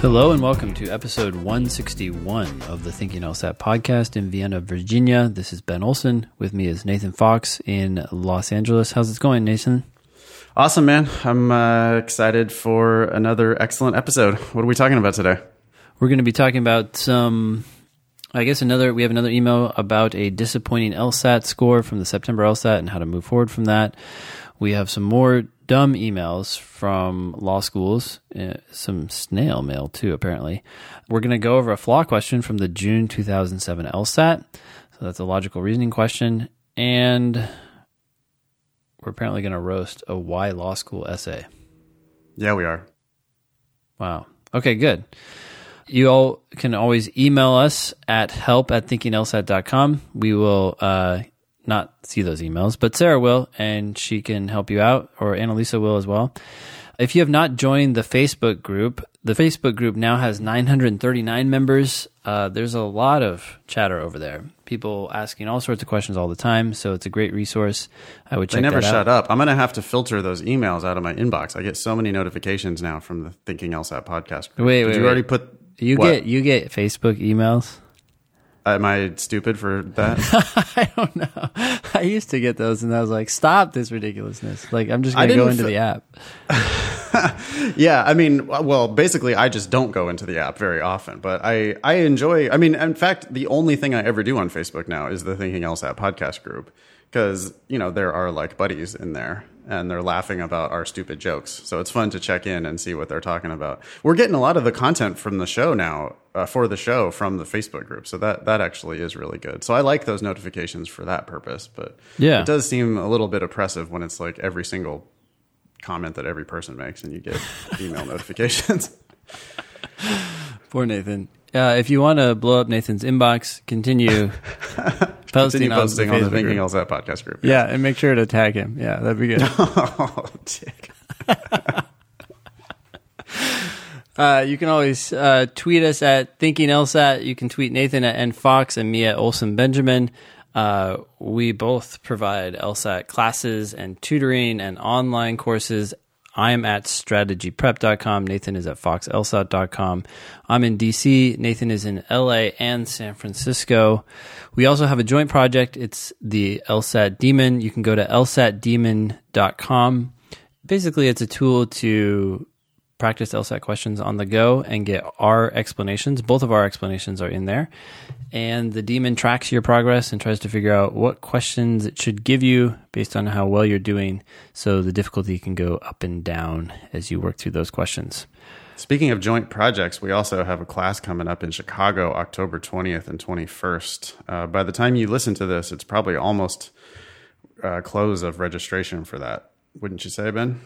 Hello and welcome to episode 161 of the Thinking LSAT podcast in Vienna, Virginia. This is Ben Olson. With me is Nathan Fox in Los Angeles. How's it going, Nathan? Awesome, man. I'm excited for another excellent episode. What are we talking about today? We're going to be talking about we have another email about a disappointing LSAT score from the September LSAT and how to move forward from that. We have some more dumb emails from law schools, some snail mail too, apparently. We're going to go over a flaw question from the June 2007 LSAT. So that's a logical reasoning question. And we're apparently going to roast a why law school essay. Yeah, we are. Wow. Okay, good. You all can always email us at help@thinkinglsat.com. We will not see those emails, but Sarah will, and she can help you out, or Annalisa will as well. If you have not joined the Facebook group now has 939 members. There's a lot of chatter over there. People asking all sorts of questions all the time, so it's a great resource. I would check that out. They never shut up. I'm going to have to filter those emails out of my inbox. I get so many notifications now from the Thinking LSAT podcast group. Wait. Already put... You get Facebook emails? Am I stupid for that? I don't know. I used to get those, and I was like, "Stop this ridiculousness!" Like, I'm just going to go into the app. Yeah, I mean, well, basically, I just don't go into the app very often. But I enjoy. I mean, in fact, the only thing I ever do on Facebook now is the Thinking LSAT podcast group because there are like buddies in there, and they're laughing about our stupid jokes. So it's fun to check in and see what they're talking about. We're getting a lot of the content from the show now, from the Facebook group. So that actually is really good. So I like those notifications for that purpose. But yeah, it does seem a little bit oppressive when it's like every single comment that every person makes and you get email notifications. Poor Nathan. If you want to blow up Nathan's inbox, continue posting on the Thinking LSAT podcast group. Yes. Yeah, and make sure to tag him. Yeah, that'd be good. Oh, dick. You can always tweet us at Thinking LSAT. You can tweet Nathan at nfox and me at Olson Benjamin. We both provide LSAT classes and tutoring and online courses. I'm at strategyprep.com. Nathan is at foxlsat.com. I'm in DC. Nathan is in LA and San Francisco. We also have a joint project. It's the LSAT Demon. You can go to lsatdemon.com. Basically, it's a tool to practice LSAT questions on the go and get our explanations. Both of our explanations are in there. And the Demon tracks your progress and tries to figure out what questions it should give you based on how well you're doing. So the difficulty can go up and down as you work through those questions. Speaking of joint projects, we also have a class coming up in Chicago, October 20th and 21st. By the time you listen to this, it's probably almost close of registration for that. Wouldn't you say, Ben?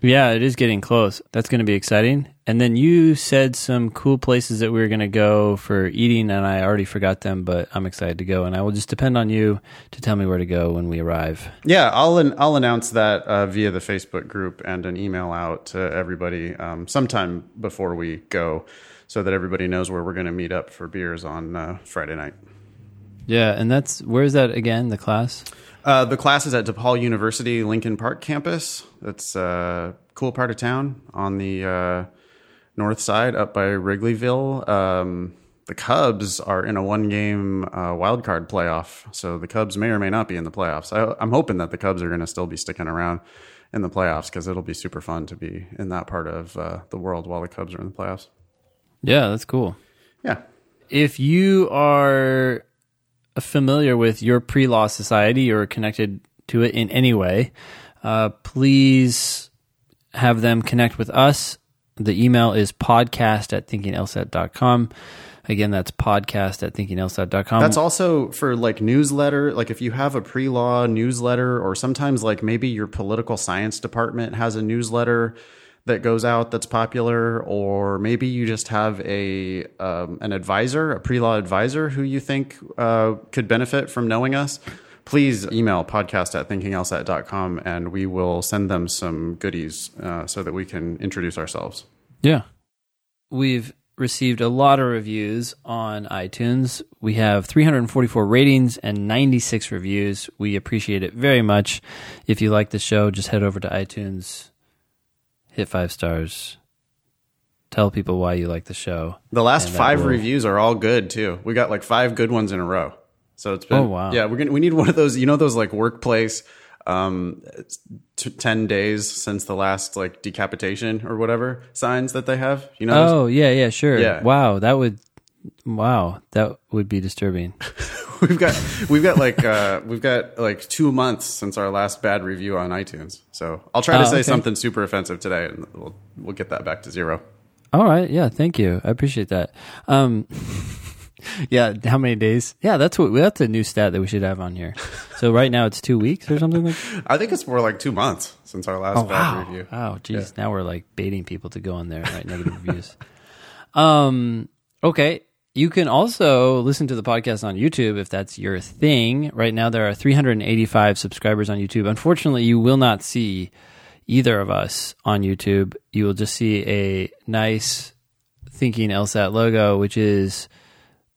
Yeah, it is getting close. That's going to be exciting. And then you said some cool places that we were going to go for eating, and I already forgot them, but I'm excited to go. And I will just depend on you to tell me where to go when we arrive. Yeah, I'll announce that via the Facebook group and an email out to everybody sometime before we go so that everybody knows where we're going to meet up for beers on Friday night. Yeah, and where is that again, the class? The class is at DePaul University, Lincoln Park Campus. It's a cool part of town on the north side up by Wrigleyville. The Cubs are in a one-game wildcard playoff, so the Cubs may or may not be in the playoffs. I'm hoping that the Cubs are going to still be sticking around in the playoffs because it'll be super fun to be in that part of the world while the Cubs are in the playoffs. Yeah, that's cool. Yeah. If you are familiar with your pre-law society or connected to it in any way, please have them connect with us. The email is podcast@thinkinglsat.com. Again, that's podcast@thinkinglsat.com. That's also for like newsletter. Like if you have a pre-law newsletter or sometimes like maybe your political science department has a newsletter that goes out that's popular, or maybe you just have an advisor, a pre-law advisor who you think could benefit from knowing us, please email podcast@thinkinglsat.com and we will send them some goodies so that we can introduce ourselves. Yeah. We've received a lot of reviews on iTunes. We have 344 ratings and 96 reviews. We appreciate it very much. If you like the show, just head over to iTunes. Hit 5 stars, Tell people why you like the show. The last five reviews are all good too. We got like five good ones in a row. So it's been, yeah, we need one of those, you know, those like workplace, 10 days since the last like decapitation or whatever signs that they have, you know? Oh those? Yeah. Sure. Yeah. Wow. That would be disturbing. We've got like 2 months since our last bad review on iTunes. So I'll try to say something super offensive today and we'll get that back to zero. All right. Yeah. Thank you. I appreciate that. Yeah, how many days? Yeah, that's a new stat that we should have on here. So right now it's 2 weeks or something like that? I think it's more like 2 months since our last bad review. Oh, geez. Yeah. Now we're like baiting people to go on there and write negative reviews. Okay. You can also listen to the podcast on YouTube if that's your thing. Right now there are 385 subscribers on YouTube. Unfortunately, you will not see either of us on YouTube. You will just see a nice Thinking LSAT logo, which is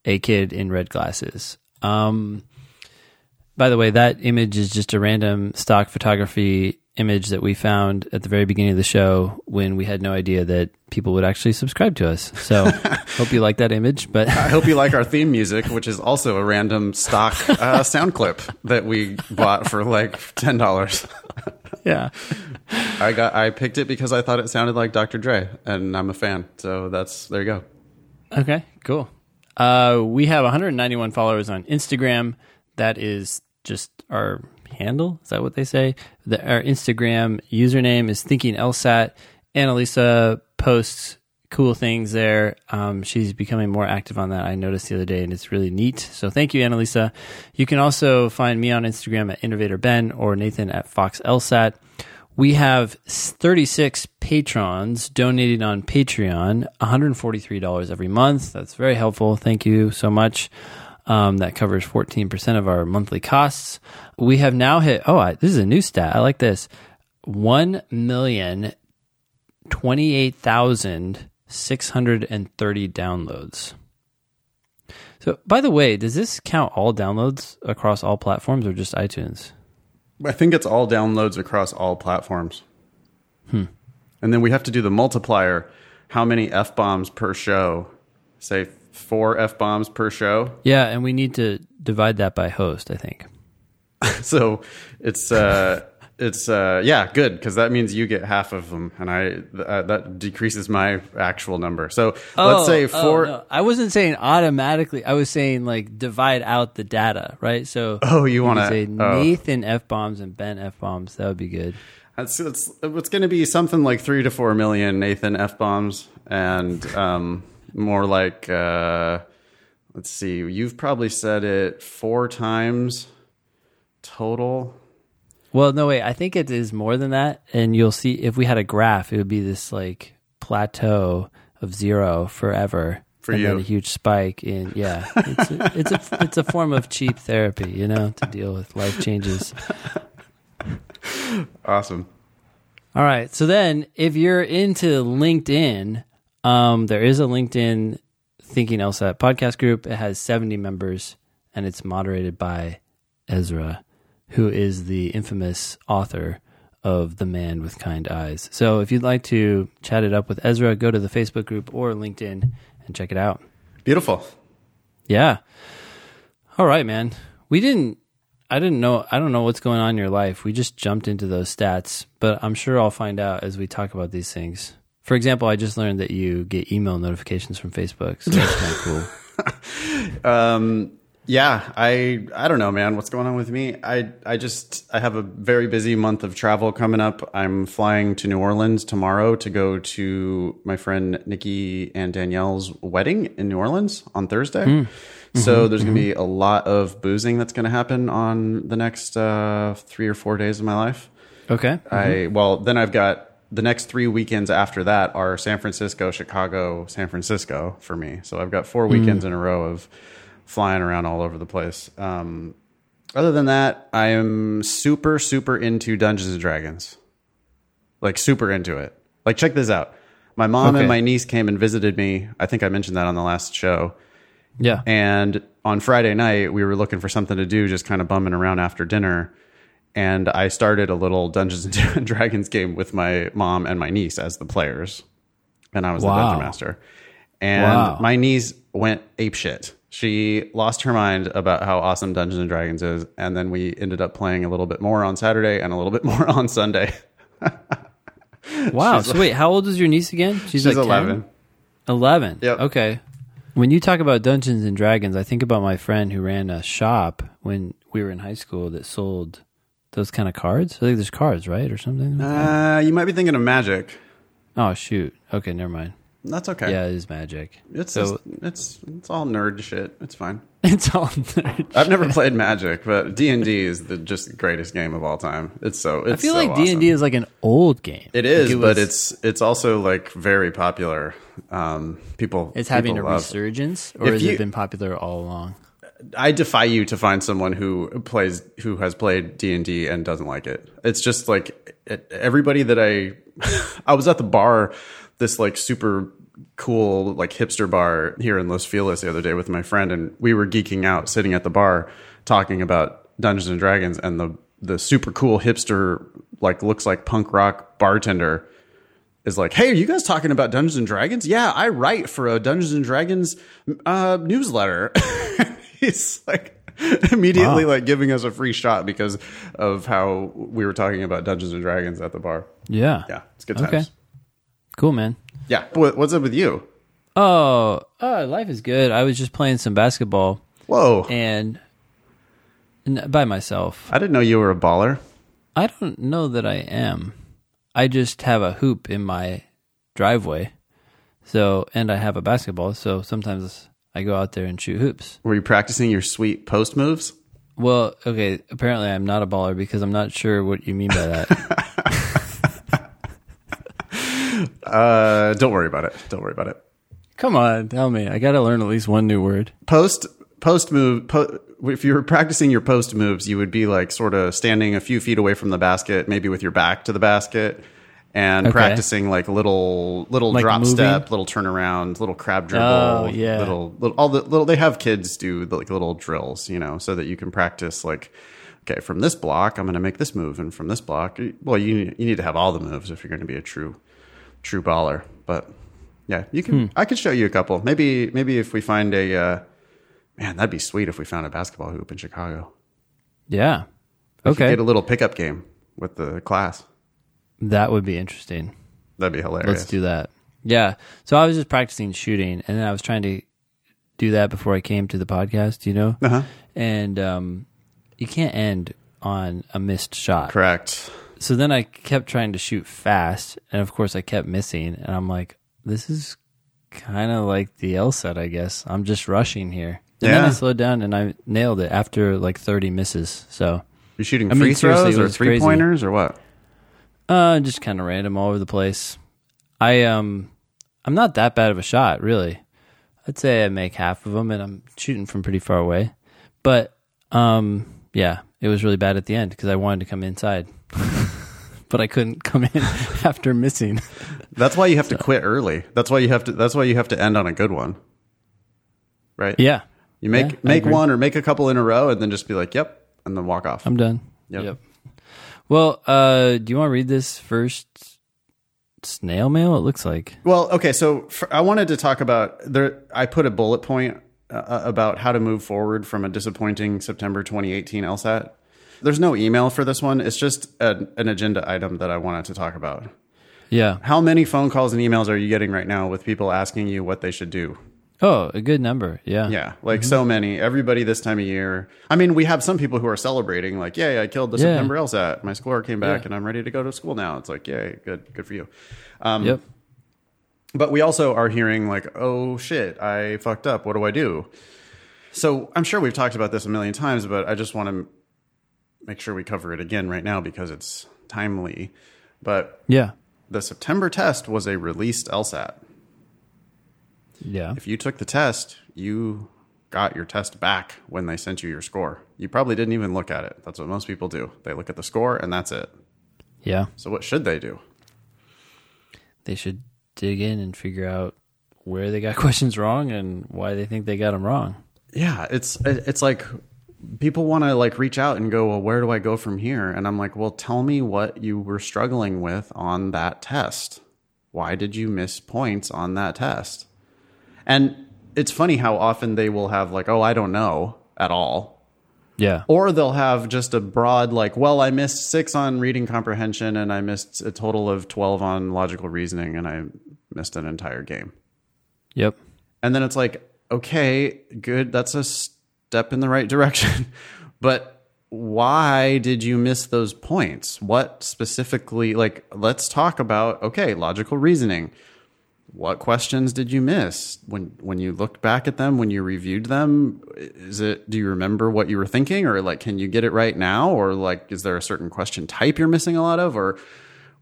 a kid in red glasses. By the way, that image is just a random stock photography image that we found at the very beginning of the show when we had no idea that people would actually subscribe to us. So hope you like that image. But I hope you like our theme music, which is also a random stock sound clip that we bought for like $10. Yeah. I picked it because I thought it sounded like Dr. Dre, and I'm a fan. So there you go. Okay, cool. We have 191 followers on Instagram. That is just our handle. Is that what they say? Our Instagram username is Thinking LSAT. Annalisa posts cool things there. She's becoming more active on that. I noticed the other day, and it's really neat. So thank you, Annalisa. You can also find me on Instagram at InnovatorBen or Nathan at foxlsat. We have 36 patrons donating on Patreon, $143 every month. That's very helpful. Thank you so much. That covers 14% of our monthly costs. We have now hit, this is a new stat. I like this. 1,028,630 downloads. So, by the way, does this count all downloads across all platforms or just iTunes? I think it's all downloads across all platforms. And then we have to do the multiplier. How many F-bombs per show? Say 4 F-bombs per show? Yeah, and we need to divide that by host, I think. So it's good, because that means you get half of them, and I that decreases my actual number. So let's say 4. No. I wasn't saying automatically. I was saying like divide out the data, right? So you want to say Nathan F-bombs and Ben F-bombs. That would be good. It's going to be something like 3 to 4 million Nathan F-bombs, and more like let's see. You've probably said it 4 times total. Well, no, wait, I think it is more than that, and you'll see if we had a graph, it would be this like plateau of zero forever. Then a huge spike in, it's a form of cheap therapy, you know, to deal with life changes. Awesome. All right, so then if you're into LinkedIn, there is a LinkedIn Thinking LSAT podcast group. It has 70 members, and it's moderated by Ezra, who is the infamous author of The Man with Kind Eyes. So if you'd like to chat it up with Ezra, go to the Facebook group or LinkedIn and check it out. Beautiful. Yeah. All right, man. I don't know what's going on in your life. We just jumped into those stats, but I'm sure I'll find out as we talk about these things. For example, I just learned that you get email notifications from Facebook, so that's kind of cool. Yeah, I don't know, man. What's going on with me? I have a very busy month of travel coming up. I'm flying to New Orleans tomorrow to go to my friend Nikki and Danielle's wedding in New Orleans on Thursday. Mm-hmm. So there's going to be a lot of boozing that's going to happen on the next 3 or 4 days of my life. Okay. Then I've got the next 3 weekends after that are San Francisco, Chicago, San Francisco for me. So I've got 4 weekends in a row of flying around all over the place. Other than that, I am super, super into Dungeons and Dragons. Like, super into it. Like, check this out. My mom and my niece came and visited me. I think I mentioned that on the last show. Yeah. And on Friday night, we were looking for something to do, just kind of bumming around after dinner. And I started a little Dungeons and Dragons game with my mom and my niece as the players. and I was the dungeon master. And my niece went apeshit. She lost her mind about how awesome Dungeons and Dragons is. And then we ended up playing a little bit more on Saturday and a little bit more on Sunday. Wow. She's so wait, how old is your niece again? She's like 11. 10? 11. Yep. Okay. When you talk about Dungeons and Dragons, I think about my friend who ran a shop when we were in high school that sold those kind of cards. I think there's cards, right? Or something? You might be thinking of Magic. Oh, shoot. Okay, never mind. That's okay. Yeah, it is Magic. It's so, just, it's all nerd shit. It's fine. It's all nerd shit. I've never played Magic, but D&D is the just greatest game of all time. It's so it's I feel so like D&D awesome. Is like an old game. It is, like it was, but it's also like very popular. People It's having people a love. Resurgence or if has you, it been popular all along? I defy you to find someone who has played D&D and doesn't like it. It's just like everybody that I was at the bar, this like super cool like hipster bar here in Los Feliz the other day with my friend, and we were geeking out sitting at the bar talking about Dungeons and Dragons, and the super cool hipster like looks like punk rock bartender is like, "Hey, are you guys talking about Dungeons and Dragons? Yeah, I write for a Dungeons and Dragons newsletter." He's like immediately like giving us a free shot because of how we were talking about Dungeons and Dragons at the bar. Yeah. Yeah. It's good times. Okay. Cool, man. Yeah. What's up with you? Oh, life is good. I was just playing some basketball. Whoa. And by myself. I didn't know you were a baller. I don't know that I am. I just have a hoop in my driveway, and I have a basketball, so sometimes I go out there and shoot hoops. Were you practicing your sweet post moves? Well, okay, apparently I'm not a baller because I'm not sure what you mean by that. Don't worry about it. Don't worry about it. Come on, tell me. I got to learn at least one new word. Post move. If you were practicing your post moves, you would be like sort of standing a few feet away from the basket, maybe with your back to the basket, and practicing like little like drop moving? Step, little turnaround, little crab dribble, little all the little. They have kids do like little drills, you know, so that you can practice like, okay, from this block I'm going to make this move, and from this block, well, you need to have all the moves if you're going to be a true baller. But yeah, you can. I could show you a couple. Maybe if we find a. Man, that'd be sweet if we found a basketball hoop in Chicago. Yeah. Okay. We could get a little pickup game with the class. That would be interesting. That'd be hilarious. Let's do that. Yeah. So I was just practicing shooting, and then I was trying to do that before I came to the podcast, you know? Uh-huh. And you can't end on a missed shot. Correct. So then I kept trying to shoot fast, and of course I kept missing, and I'm like, this is kind of like the LSAT, I guess. I'm just rushing here. And then I slowed down and I nailed it after like 30 misses. So you're shooting free throws or 3-pointers or what? Just kind of random all over the place. I'm not that bad of a shot, really. I'd say I make half of them, and I'm shooting from pretty far away. But yeah, it was really bad at the end because I wanted to come inside, but I couldn't come in after missing. That's why you have to quit early. That's why you have to end on a good one, right? Yeah. You make one or make a couple in a row and then just be like, yep, and then walk off. I'm done. Yep. Well, do you want to read this first snail mail? It looks like. Well, okay. So I wanted to talk about there. I put a bullet point about how to move forward from a disappointing September 2018 LSAT. There's no email for this one. It's just an agenda item that I wanted to talk about. Yeah. How many phone calls and emails are you getting right now with people asking you what they should do? Oh, a good number. Yeah. Yeah. Like so many, everybody this time of year. I mean, we have some people who are celebrating like, yay, I killed the September LSAT. My score came back and I'm ready to go to school now. It's like, yay, good for you. Yep. But we also are hearing like, oh shit, I fucked up. What do I do? So I'm sure we've talked about this a million times, but I just want to make sure we cover it again right now because it's timely. But yeah, the September test was a released LSAT. Yeah. If you took the test, you got your test back when they sent you your score. You probably didn't even look at it. That's what most people do. They look at the score and that's it. Yeah. So what should they do? They should dig in and figure out where they got questions wrong and why they think they got them wrong. Yeah. It's like people want to like reach out and go, well, where do I go from here? And I'm like, well, tell me what you were struggling with on that test. why did you miss points on that test? And it's funny how often they will have like, oh, I don't know at all. Yeah. Or they'll have just a broad like, well, I missed 6 on reading comprehension and I missed a total of 12 on logical reasoning and I missed an entire game. Yep. And then it's like, okay, good. That's a step in the right direction. But why did you miss those points? What specifically, like, let's talk about, okay, logical reasoning. What questions did you miss? When you looked back at them, when you reviewed them, do you remember what you were thinking? Or like, can you get it right now? Or like, is there a certain question type you're missing a lot of? Or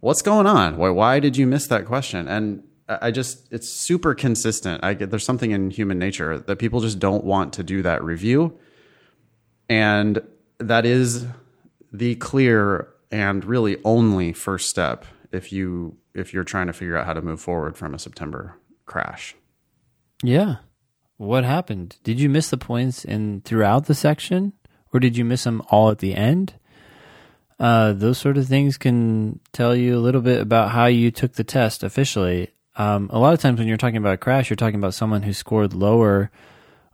what's going on? Why did you miss that question? And it's super consistent. There's something in human nature that people just don't want to do that review. And that is the clear and really only first step if you're trying to figure out how to move forward from a September crash. Yeah. What happened? Did you miss the points throughout the section, or did you miss them all at the end? Those sort of things can tell you a little bit about how you took the test officially. A lot of times when you're talking about a crash, you're talking about someone who scored lower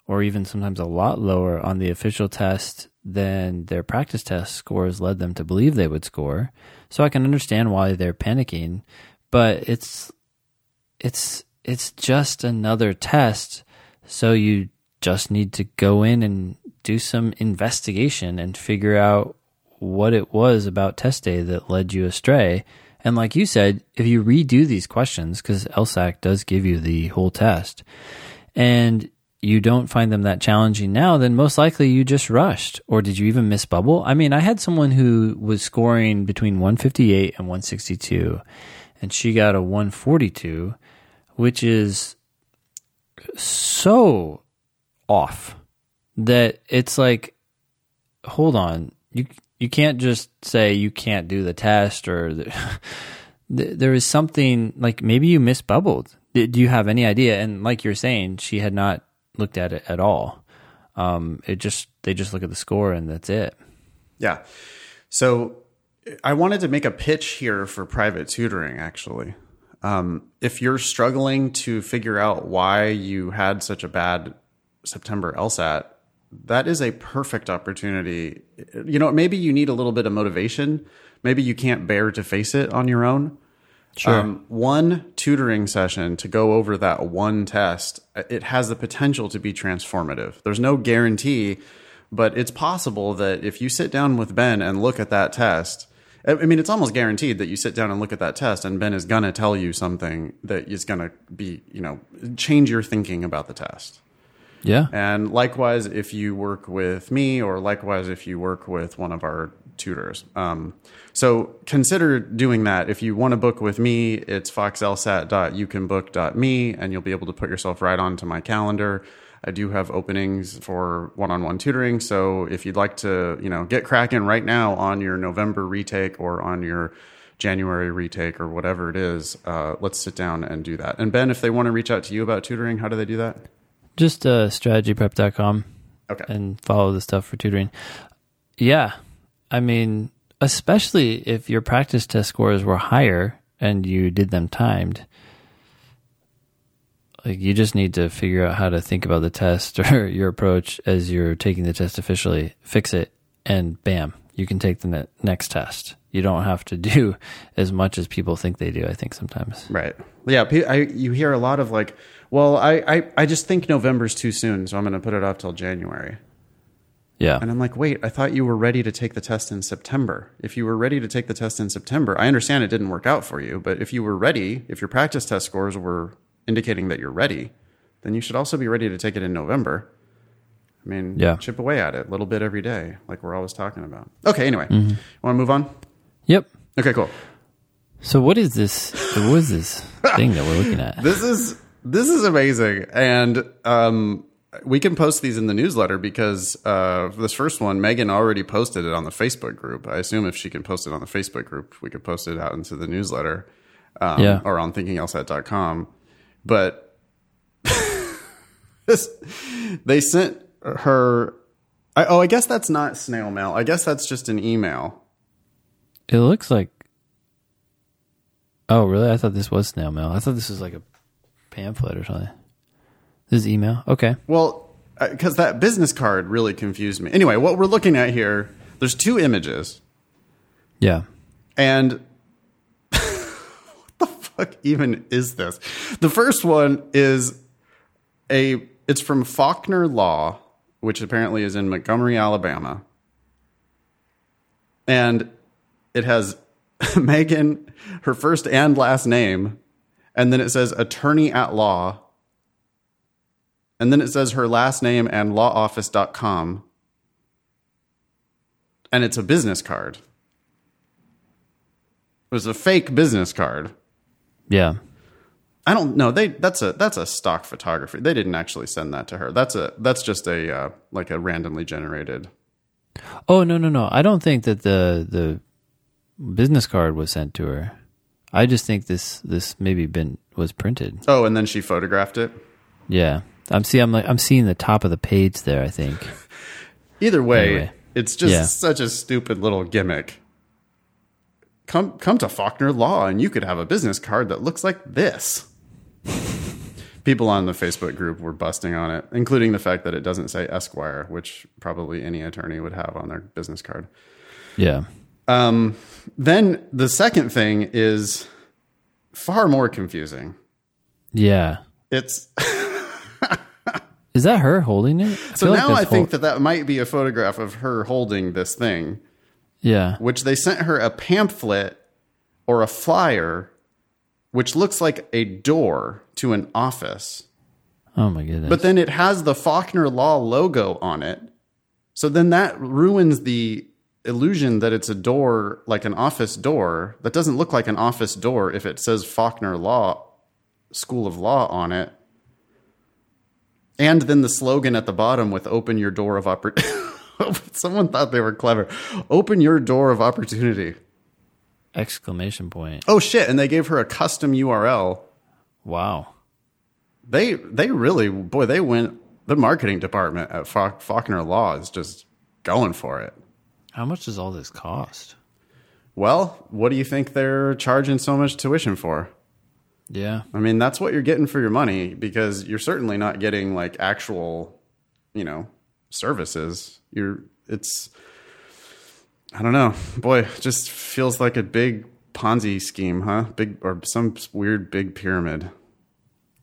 or even sometimes a lot lower on the official test than their practice test scores led them to believe they would score. So I can understand why they're panicking, but it's just another test. So you just need to go in and do some investigation and figure out what it was about test day that led you astray. And like you said, if you redo these questions, because LSAC does give you the whole test, and you don't find them that challenging now, then most likely you just rushed. Or did you even miss bubble? I mean, I had someone who was scoring between 158 and 162, and she got a 142, which is so off that it's like, hold on, you can't just say you can't do the test, or there is something, like maybe you misbubbled. Do you have any idea? And like you're saying, she had not looked at it at all. They just look at the score and that's it. Yeah. So I wanted to make a pitch here for private tutoring, actually. If you're struggling to figure out why you had such a bad September LSAT, that is a perfect opportunity. You know, maybe you need a little bit of motivation. Maybe you can't bear to face it on your own. Sure. One tutoring session to go over that one test, it has the potential to be transformative. There's no guarantee, but it's possible that if you sit down with Ben and look at that test, I mean, it's almost guaranteed that you sit down and look at that test and Ben is going to tell you something that is going to be, you know, change your thinking about the test. Yeah. And likewise, if you work with me, or likewise, if you work with one of our tutors. So consider doing that. If you want to book with me, it's foxlsat.youcanbook.me, and you'll be able to put yourself right onto my calendar. I do have openings for one-on-one tutoring. So if you'd like to, you know, get cracking right now on your November retake or on your January retake or whatever it is, let's sit down and do that. And Ben, if they want to reach out to you about tutoring, how do they do that? Just strategyprep.com. Okay. And follow the stuff for tutoring. Yeah. I mean, especially if your practice test scores were higher and you did them timed, like you just need to figure out how to think about the test or your approach as you're taking the test officially, fix it, and bam, you can take the next test. You don't have to do as much as people think they do, I think, sometimes. Right. Yeah, you hear a lot of like, well, I just think November's too soon, so I'm going to put it off till January. Yeah. And I'm like, wait, I thought you were ready to take the test in September. If you were ready to take the test in September, I understand it didn't work out for you, but if you were ready, if your practice test scores were indicating that you're ready, then you should also be ready to take it in November. I mean, yeah. Chip away at it a little bit every day, like we're always talking about. Okay, anyway, You want to move on? Yep. Okay, cool. So what is this? What is this thing that we're looking at? This is amazing. And we can post these in the newsletter because this first one, Megan already posted it on the Facebook group. I assume if she can post it on the Facebook group, we could post it out into the newsletter or on thinkinglsat.com. But they sent her... I guess that's not snail mail. I guess that's just an email. It looks like... Oh, really? I thought this was snail mail. I thought this was like a pamphlet or something. This is email? Okay. Well, because that business card really confused me. Anyway, what we're looking at here, there's two images. Yeah. And what the fuck even is this? The first one is it's from Faulkner Law, which apparently is in Montgomery, Alabama. And it has Megan, her first and last name, and then it says attorney at law. And then it says her last name and lawoffice.com. And it's a business card. It was a fake business card. Yeah. I don't know. That's a stock photography. They didn't actually send that to her. That's just a like a randomly generated. Oh, no. I don't think that the business card was sent to her. I just think this maybe was printed. Oh, and then she photographed it? Yeah. I'm seeing the top of the page there, I think. Either way, it's just such a stupid little gimmick. Come to Faulkner Law and you could have a business card that looks like this. People on the Facebook group were busting on it, including the fact that it doesn't say Esquire, which probably any attorney would have on their business card. Yeah. Then the second thing is far more confusing. Yeah. It's... Is that her holding it? So now I think that might be a photograph of her holding this thing. Yeah. Which they sent her a pamphlet or a flyer, which looks like a door to an office. Oh, my goodness. But then it has the Faulkner Law logo on it. So then that ruins the illusion that it's a door, like an office door. That doesn't look like an office door if it says Faulkner Law, School of Law on it. And then the slogan at the bottom with open your door of opportunity. Someone thought they were clever. Open your door of opportunity. Exclamation point. Oh, shit. And they gave her a custom URL. Wow. They really, boy, they went. The marketing department at Faulkner Law is just going for it. How much does all this cost? Well, what do you think they're charging so much tuition for? Yeah. I mean, that's what you're getting for your money, because you're certainly not getting like actual, services. I don't know. Boy, it just feels like a big Ponzi scheme, huh? Big, or some weird big pyramid.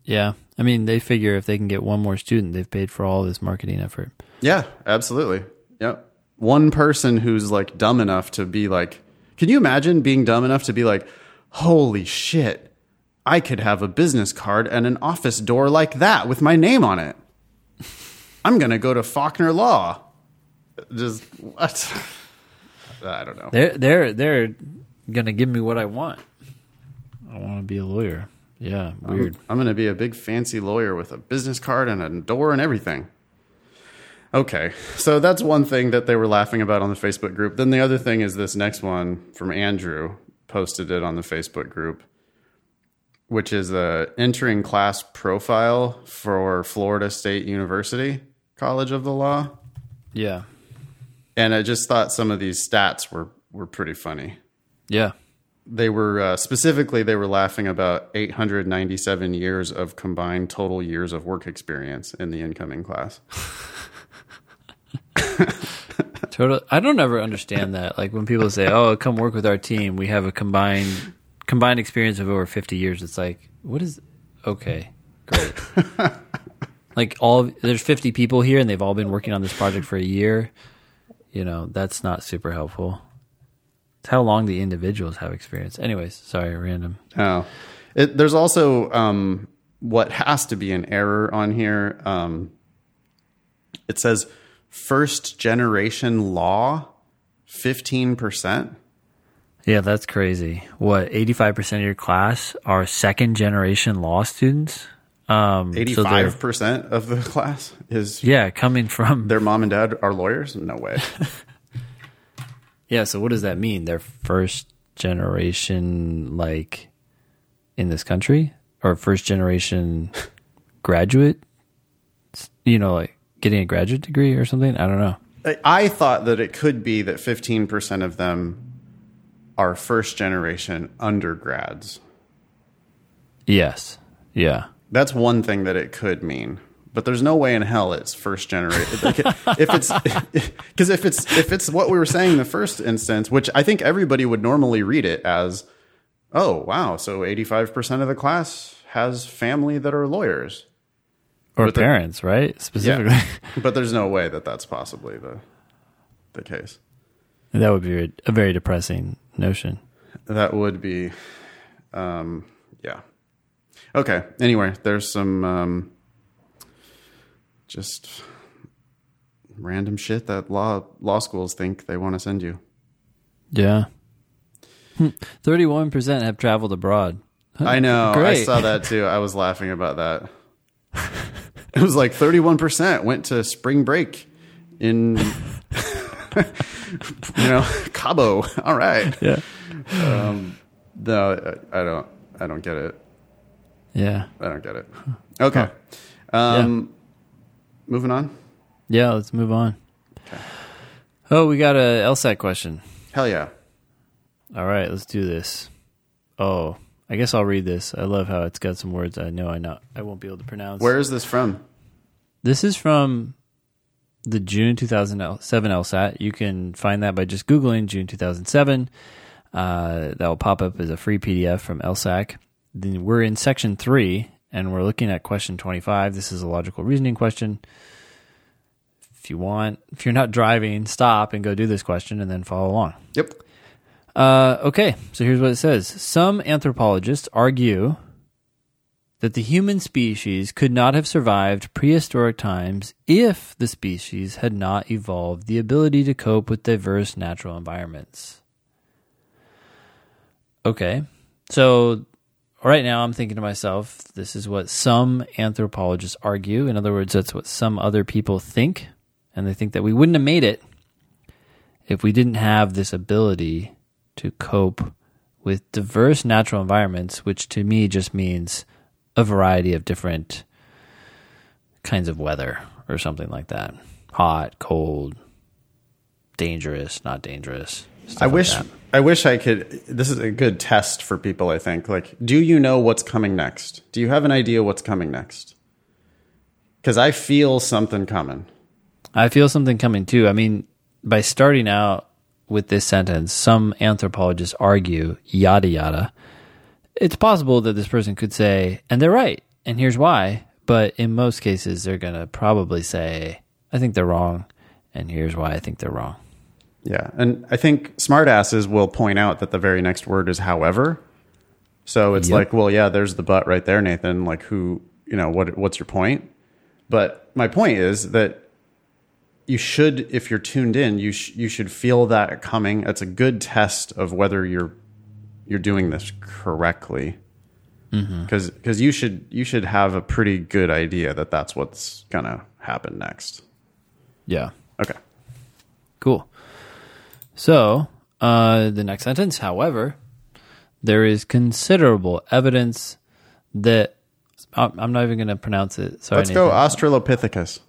Yeah. I mean, they figure if they can get one more student, they've paid for all this marketing effort. Yeah, absolutely. Yep. One person who's like dumb enough to be like, can you imagine being dumb enough to be like, holy shit, I could have a business card and an office door like that with my name on it. I'm going to go to Faulkner Law. Just what? I don't know. They're going to give me what I want. I want to be a lawyer. Yeah, weird. I'm going to be a big fancy lawyer with a business card and a door and everything. Okay, so that's one thing that they were laughing about on the Facebook group. Then the other thing is this next one from Andrew, posted it on the Facebook group, which is the entering class profile for Florida State University College of the Law. Yeah. And I just thought some of these stats were pretty funny. Yeah. They were specifically, they were laughing about 897 years of combined total years of work experience in the incoming class. Totally. I don't ever understand that. Like when people say, oh, come work with our team. We have a combined experience of over 50 years. It's like, what is, okay, great. Like there's 50 people here and they've all been working on this project for a year. That's not super helpful. It's how long the individuals have experience. Anyways, sorry, random. Oh, there's also, what has to be an error on here. It says first generation law, 15%. Yeah, that's crazy. What, 85% of your class are second-generation law students? 85% of the class is... Yeah, coming from... Their mom and dad are lawyers? No way. Yeah, so what does that mean? They're first generation, like, in this country? Or first generation graduate? Like, getting a graduate degree or something? I don't know. I thought that it could be that 15% of them... are first generation undergrads. Yes. Yeah. That's one thing that it could mean. But there's no way in hell it's first generation. Like, if it's because if it's what we were saying in the first instance, which I think everybody would normally read it as, oh wow, so 85% of the class has family that are lawyers or but parents, right? Specifically, yeah. But there's no way that that's possibly the case. That would be a very depressing notion. That would be, yeah. Okay. Anyway, there's some. Just random shit that law schools think they want to send you. Yeah. 31% have traveled abroad. I know. Great. I saw that too. I was laughing about that. It was like 31% went to spring break in, Cabo. All right. Yeah. No, I don't get it. Yeah. I don't get it. Okay. Yeah. Moving on? Yeah, let's move on. Okay. Oh, we got a LSAT question. Hell yeah. All right, let's do this. Oh, I guess I'll read this. I love how it's got some words I know I won't be able to pronounce. Where is this from? This is from the June 2007 LSAT. You can find that by just Googling June 2007. That will pop up as a free PDF from LSAC. Then we're in Section 3. And we're looking at question 25. This is a logical reasoning question. If you're not driving, stop and go do this question and then follow along. Yep. Okay, so here's what it says. Some anthropologists argue that the human species could not have survived prehistoric times if the species had not evolved the ability to cope with diverse natural environments. Okay, so... right now, I'm thinking to myself, this is what some anthropologists argue. In other words, that's what some other people think, and they think that we wouldn't have made it if we didn't have this ability to cope with diverse natural environments, which to me just means a variety of different kinds of weather or something like that. Hot, cold, dangerous, not dangerous. I wish I could. This is a good test for people, I think. Like, do you know what's coming next? Do you have an idea what's coming next? Because I feel something coming. I feel something coming too. I mean, by starting out with this sentence, some anthropologists argue, yada, yada. It's possible that this person could say, and they're right, and here's why. But in most cases, they're going to probably say, I think they're wrong, and here's why I think they're wrong. Yeah, and I think smartasses will point out that the very next word is however. So it's like, well, yeah, there's the but right there, Nathan. Like, who, what's your point? But my point is that you should, if you're tuned in, you should feel that coming. That's a good test of whether you're doing this correctly. Because you should have a pretty good idea that that's what's going to happen next. Yeah. Okay. Cool. So, the next sentence, however, there is considerable evidence that... I'm not even going to pronounce it. Sorry, let's go Australopithecus.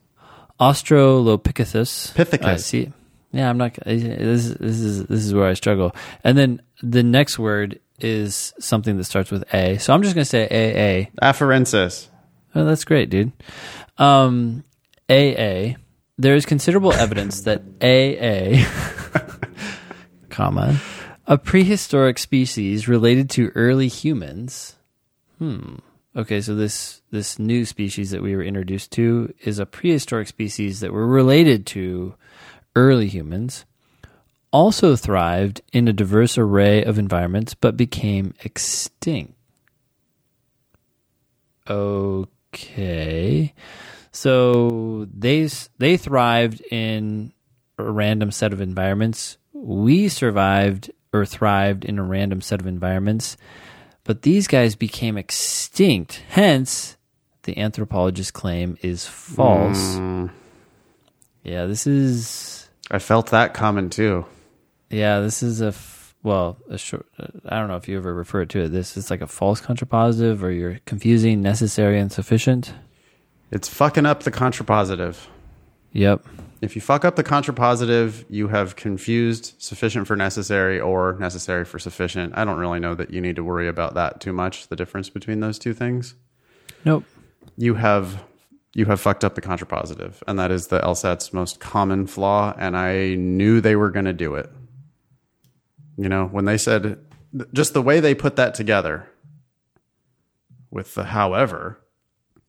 Australopithecus. Pithecus. See, yeah, I'm not... This is where I struggle. And then the next word is something that starts with A. So I'm just going to say AA. Afarensis. Oh, that's great, dude. AA. There is considerable evidence that AA... comma, a prehistoric species related to early humans. Okay, so this new species that we were introduced to is a prehistoric species that were related to early humans, also thrived in a diverse array of environments, but became extinct. Okay. So they thrived in a random set of environments. We survived or thrived in a random set of environments, but these guys became extinct. Hence, the anthropologist's claim is false. Yeah, this is... I felt that common too. Yeah, this is a short... I don't know if you ever refer to it. This is like a false contrapositive, or you're confusing necessary and sufficient. It's fucking up the contrapositive. Yep. If you fuck up the contrapositive, you have confused sufficient for necessary or necessary for sufficient. I don't really know that you need to worry about that too much, the difference between those two things. Nope. You have fucked up the contrapositive, and that is the LSAT's most common flaw, and I knew they were going to do it. You know, when they said, just the way they put that together with the however,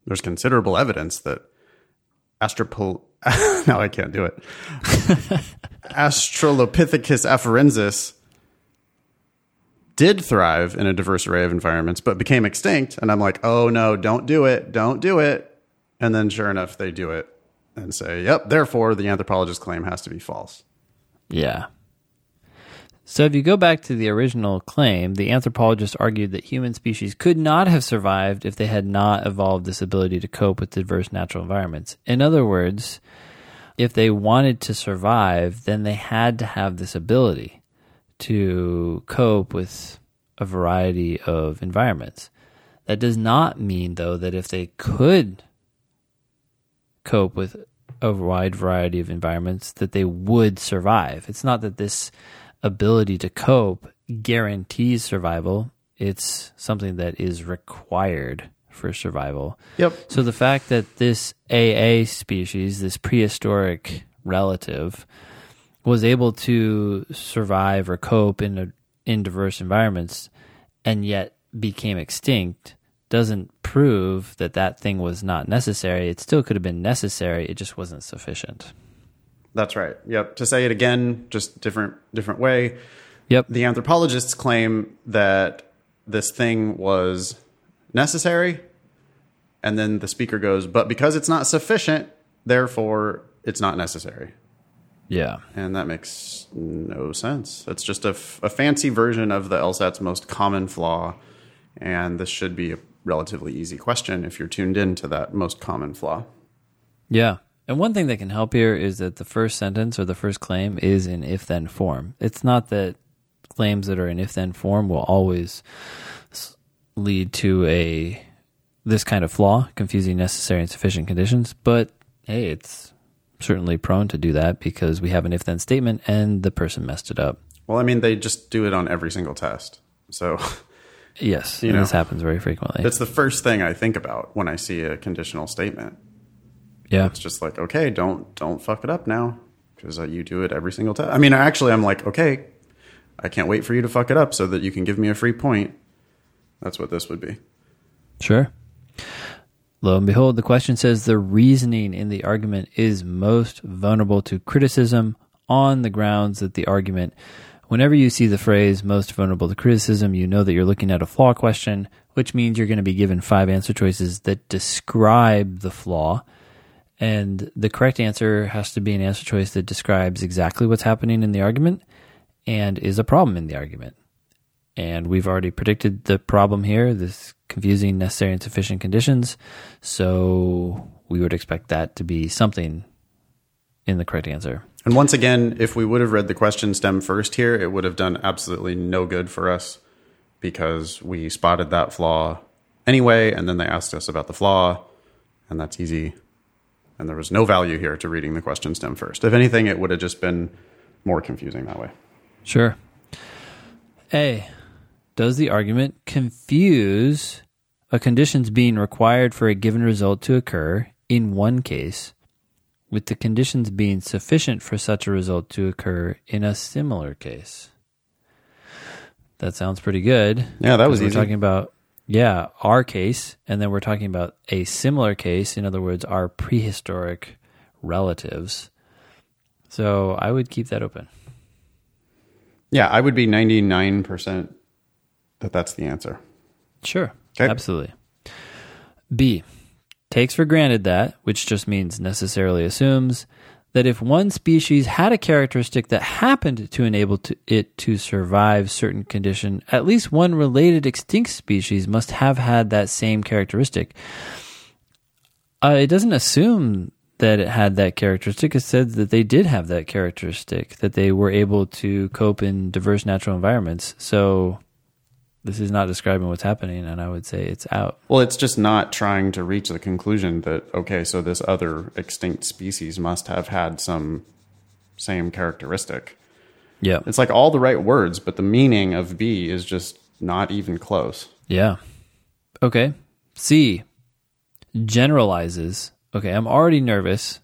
there's considerable evidence that no, I can't do it. Australopithecus afarensis did thrive in a diverse array of environments, but became extinct. And I'm like, oh no, don't do it. Don't do it. And then sure enough, they do it and say, yep, therefore the anthropologist's claim has to be false. Yeah. So if you go back to the original claim, the anthropologist argued that human species could not have survived if they had not evolved this ability to cope with diverse natural environments. In other words, if they wanted to survive, then they had to have this ability to cope with a variety of environments. That does not mean, though, that if they could cope with a wide variety of environments, that they would survive. It's not that this ability to cope guarantees survival. It's something that is required for survival. Yep. So the fact that this AA species, this prehistoric relative, was able to survive or cope in diverse environments and yet became extinct doesn't prove that that thing was not necessary. It still could have been necessary. It just wasn't sufficient. That's right. Yep. To say it again, just different way. Yep. The anthropologists claim that this thing was necessary, and then the speaker goes, but because it's not sufficient, therefore it's not necessary. Yeah. And that makes no sense. It's just a fancy version of the LSAT's most common flaw, and this should be a relatively easy question if you're tuned into that most common flaw. Yeah. And one thing that can help here is that the first sentence or the first claim is in if-then form. It's not that claims that are in if-then form will always lead to this kind of flaw, confusing necessary and sufficient conditions. But, hey, it's certainly prone to do that because we have an if-then statement and the person messed it up. Well, I mean, they just do it on every single test. So, yes, you know, this happens very frequently. That's the first thing I think about when I see a conditional statement. Yeah, it's just like, okay, don't fuck it up now because you do it every single time. I mean, actually, I'm like, okay, I can't wait for you to fuck it up so that you can give me a free point. That's what this would be. Sure. Lo and behold, the question says the reasoning in the argument is most vulnerable to criticism on the grounds that the argument. Whenever you see the phrase most vulnerable to criticism, you know that you're looking at a flaw question, which means you're going to be given 5 answer choices that describe the flaw. And the correct answer has to be an answer choice that describes exactly what's happening in the argument and is a problem in the argument. And we've already predicted the problem here, this confusing necessary and sufficient conditions. So we would expect that to be something in the correct answer. And once again, if we would have read the question stem first here, it would have done absolutely no good for us because we spotted that flaw anyway. And then they asked us about the flaw, and that's easy. And there was no value here to reading the question stem first. If anything, it would have just been more confusing that way. Sure. A, does the argument confuse a conditions being required for a given result to occur in one case with the conditions being sufficient for such a result to occur in a similar case? That sounds pretty good. Yeah, that was easy. We're talking about... yeah, our case, and then we're talking about a similar case, in other words, our prehistoric relatives. So I would keep that open. Yeah, I would be 99% that that's the answer. Sure, okay. Absolutely. B, takes for granted that, which just means necessarily assumes, that if one species had a characteristic that happened to enable it to survive certain condition, at least one related extinct species must have had that same characteristic. It doesn't assume that it had that characteristic. It said that they did have that characteristic, that they were able to cope in diverse natural environments. So this is not describing what's happening, and I would say it's out. Well, it's just not trying to reach the conclusion that, okay, so this other extinct species must have had some same characteristic. Yeah. It's like all the right words, but the meaning of B is just not even close. Yeah. Okay. C, generalizes. Okay, I'm already nervous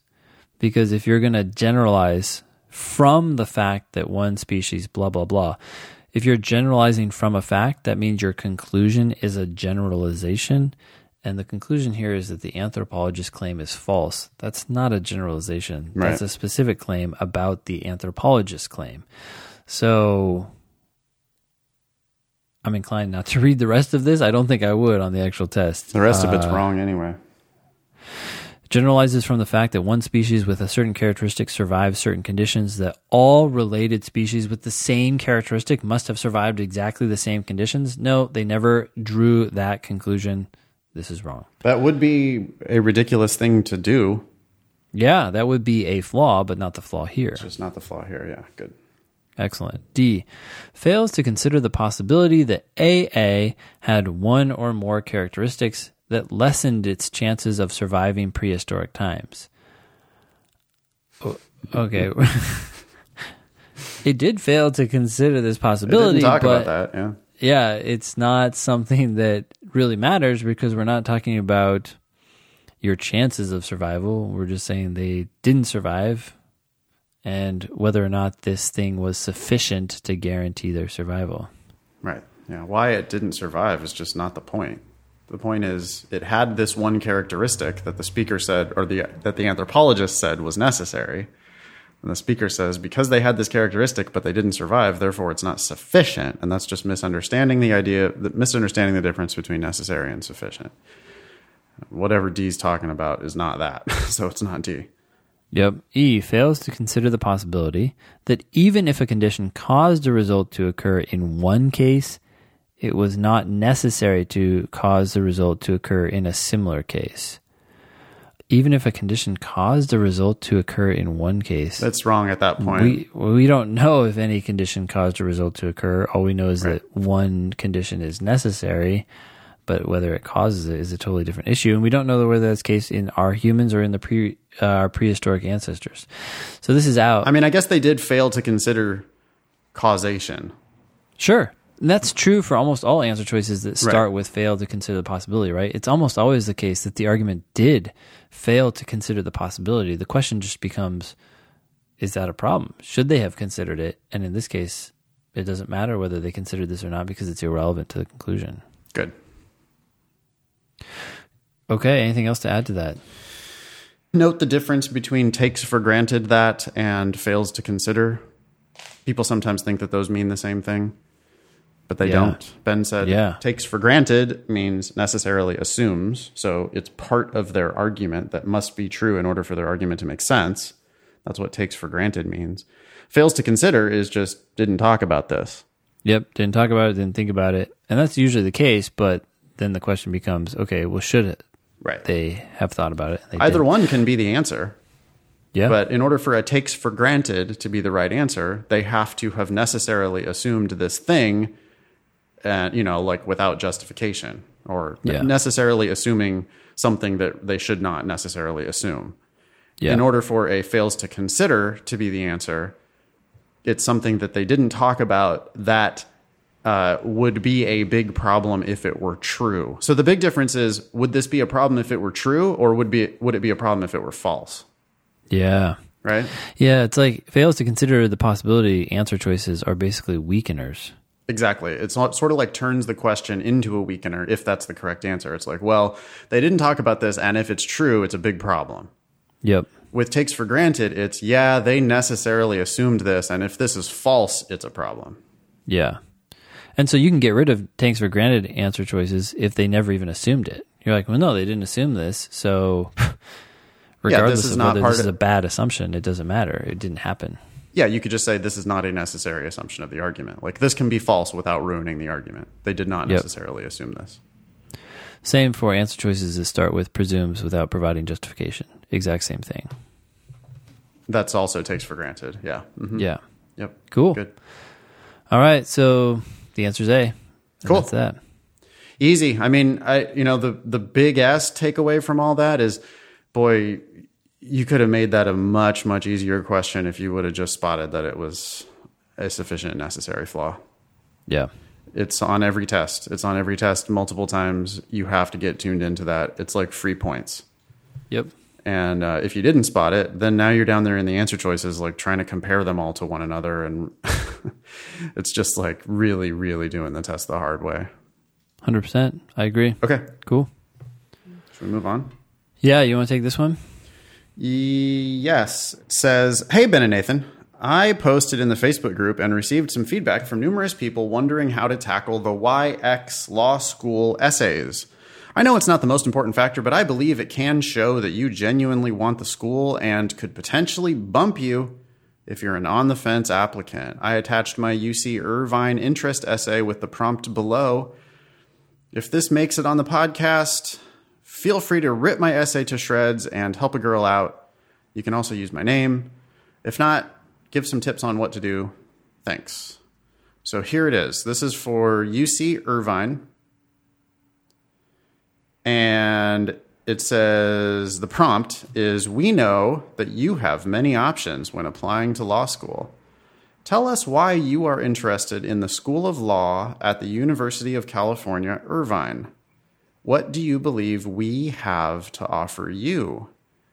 because if you're going to generalize from the fact that one species blah, blah, blah, if you're generalizing from a fact, that means your conclusion is a generalization. And the conclusion here is that the anthropologist's claim is false. That's not a generalization. Right. That's a specific claim about the anthropologist's claim. So I'm inclined not to read the rest of this. I don't think I would on the actual test. The rest of it's wrong anyway. Generalizes from the fact that one species with a certain characteristic survives certain conditions, that all related species with the same characteristic must have survived exactly the same conditions. No, they never drew that conclusion. This is wrong. That would be a ridiculous thing to do. Yeah, that would be a flaw, but not the flaw here. It's just not the flaw here, yeah, good. Excellent. D, fails to consider the possibility that AA had one or more characteristics that lessened its chances of surviving prehistoric times. Okay. It did fail to consider this possibility. It didn't talk about that, yeah. Yeah, it's not something that really matters because we're not talking about your chances of survival. We're just saying they didn't survive and whether or not this thing was sufficient to guarantee their survival. Right. Yeah. Why it didn't survive is just not the point. The point is, it had this one characteristic that the speaker said, or that the anthropologist said was necessary. And the speaker says, because they had this characteristic, but they didn't survive, therefore it's not sufficient. And that's just misunderstanding the difference between necessary and sufficient. Whatever D's talking about is not that. So it's not D. Yep. E, fails to consider the possibility that even if a condition caused a result to occur in one case, it was not necessary to cause the result to occur in a similar case. Even if a condition caused a result to occur in one case. That's wrong at that point. We don't know if any condition caused a result to occur. All we know is that one condition is necessary, but whether it causes it is a totally different issue. And we don't know whether that's the case in our humans or in the our prehistoric ancestors. So this is out. I mean, I guess they did fail to consider causation. Sure. And that's true for almost all answer choices that start with fail to consider the possibility, right? It's almost always the case that the argument did fail to consider the possibility. The question just becomes, is that a problem? Should they have considered it? And in this case, it doesn't matter whether they considered this or not because it's irrelevant to the conclusion. Good. Okay, anything else to add to that? Note the difference between takes for granted that and fails to consider. People sometimes think that those mean the same thing. But they don't. Ben said, takes for granted means necessarily assumes. So it's part of their argument that must be true in order for their argument to make sense. That's what takes for granted means. Fails to consider is just didn't talk about this. Yep. Didn't talk about it. Didn't think about it. And that's usually the case. But then the question becomes, okay, well, should it? Right. They have thought about it. Either one can be the answer. Yeah. But in order for a takes for granted to be the right answer, they have to have necessarily assumed this thing. And, like without justification or necessarily assuming something that they should not necessarily assume. Yeah. In order for a fails to consider to be the answer, it's something that they didn't talk about that would be a big problem if it were true. So the big difference is, would this be a problem if it were true or would it be a problem if it were false? Yeah. Right? Yeah, it's like fails to consider the possibility answer choices are basically weakeners. Exactly. It's sort of like turns the question into a weakener if that's the correct answer. It's like, well, they didn't talk about this, and if it's true, it's a big problem. Yep. With takes for granted, it's, they necessarily assumed this, and if this is false, it's a problem. Yeah. And so you can get rid of takes for granted answer choices if they never even assumed it. You're like, well, no, they didn't assume this, so regardless this is of not whether part this is a bad assumption, it doesn't matter. It didn't happen. Yeah, you could just say this is not a necessary assumption of the argument. Like, this can be false without ruining the argument. They did not necessarily assume this. Same for answer choices that start with presumes without providing justification. Exact same thing. That's also takes for granted, yeah. Mm-hmm. Yeah. Yep. Cool. Good. All right, so the answer is A. Cool. That's that. Easy. I mean, the big ass takeaway from all that is, boy, you could have made that a much, much easier question if you would have just spotted that it was a sufficient and necessary flaw. Yeah. It's on every test. It's on every test multiple times. You have to get tuned into that. It's like free points. Yep. And if you didn't spot it, then now you're down there in the answer choices, like trying to compare them all to one another. And it's just like really, really doing the test the hard way. 100%. I agree. Okay. Cool. Should we move on? Yeah. You want to take this one? Yes. It says, hey, Ben and Nathan. I posted in the Facebook group and received some feedback from numerous people wondering how to tackle the YX law school essays. I know it's not the most important factor, but I believe it can show that you genuinely want the school and could potentially bump you if you're an on-the-fence applicant. I attached my UC Irvine interest essay with the prompt below. If this makes it on the podcast, feel free to rip my essay to shreds and help a girl out. You can also use my name. If not, give some tips on what to do. Thanks. So here it is. This is for UC Irvine. And it says, the prompt is, we know that you have many options when applying to law school. Tell us why you are interested in the School of Law at the University of California, Irvine. What do you believe we have to offer you?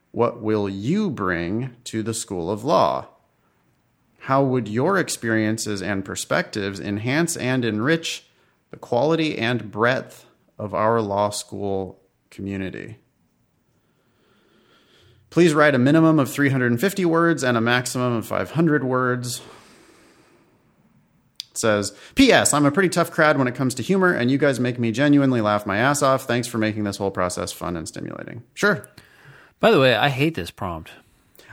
What will you bring to the School of Law? How would your experiences and perspectives enhance and enrich the quality and breadth of our law school community? Please write a minimum of 350 words and a maximum of 500 words. It says, P.S. I'm a pretty tough crowd when it comes to humor, and you guys make me genuinely laugh my ass off. Thanks for making this whole process fun and stimulating. Sure. By the way, I hate this prompt.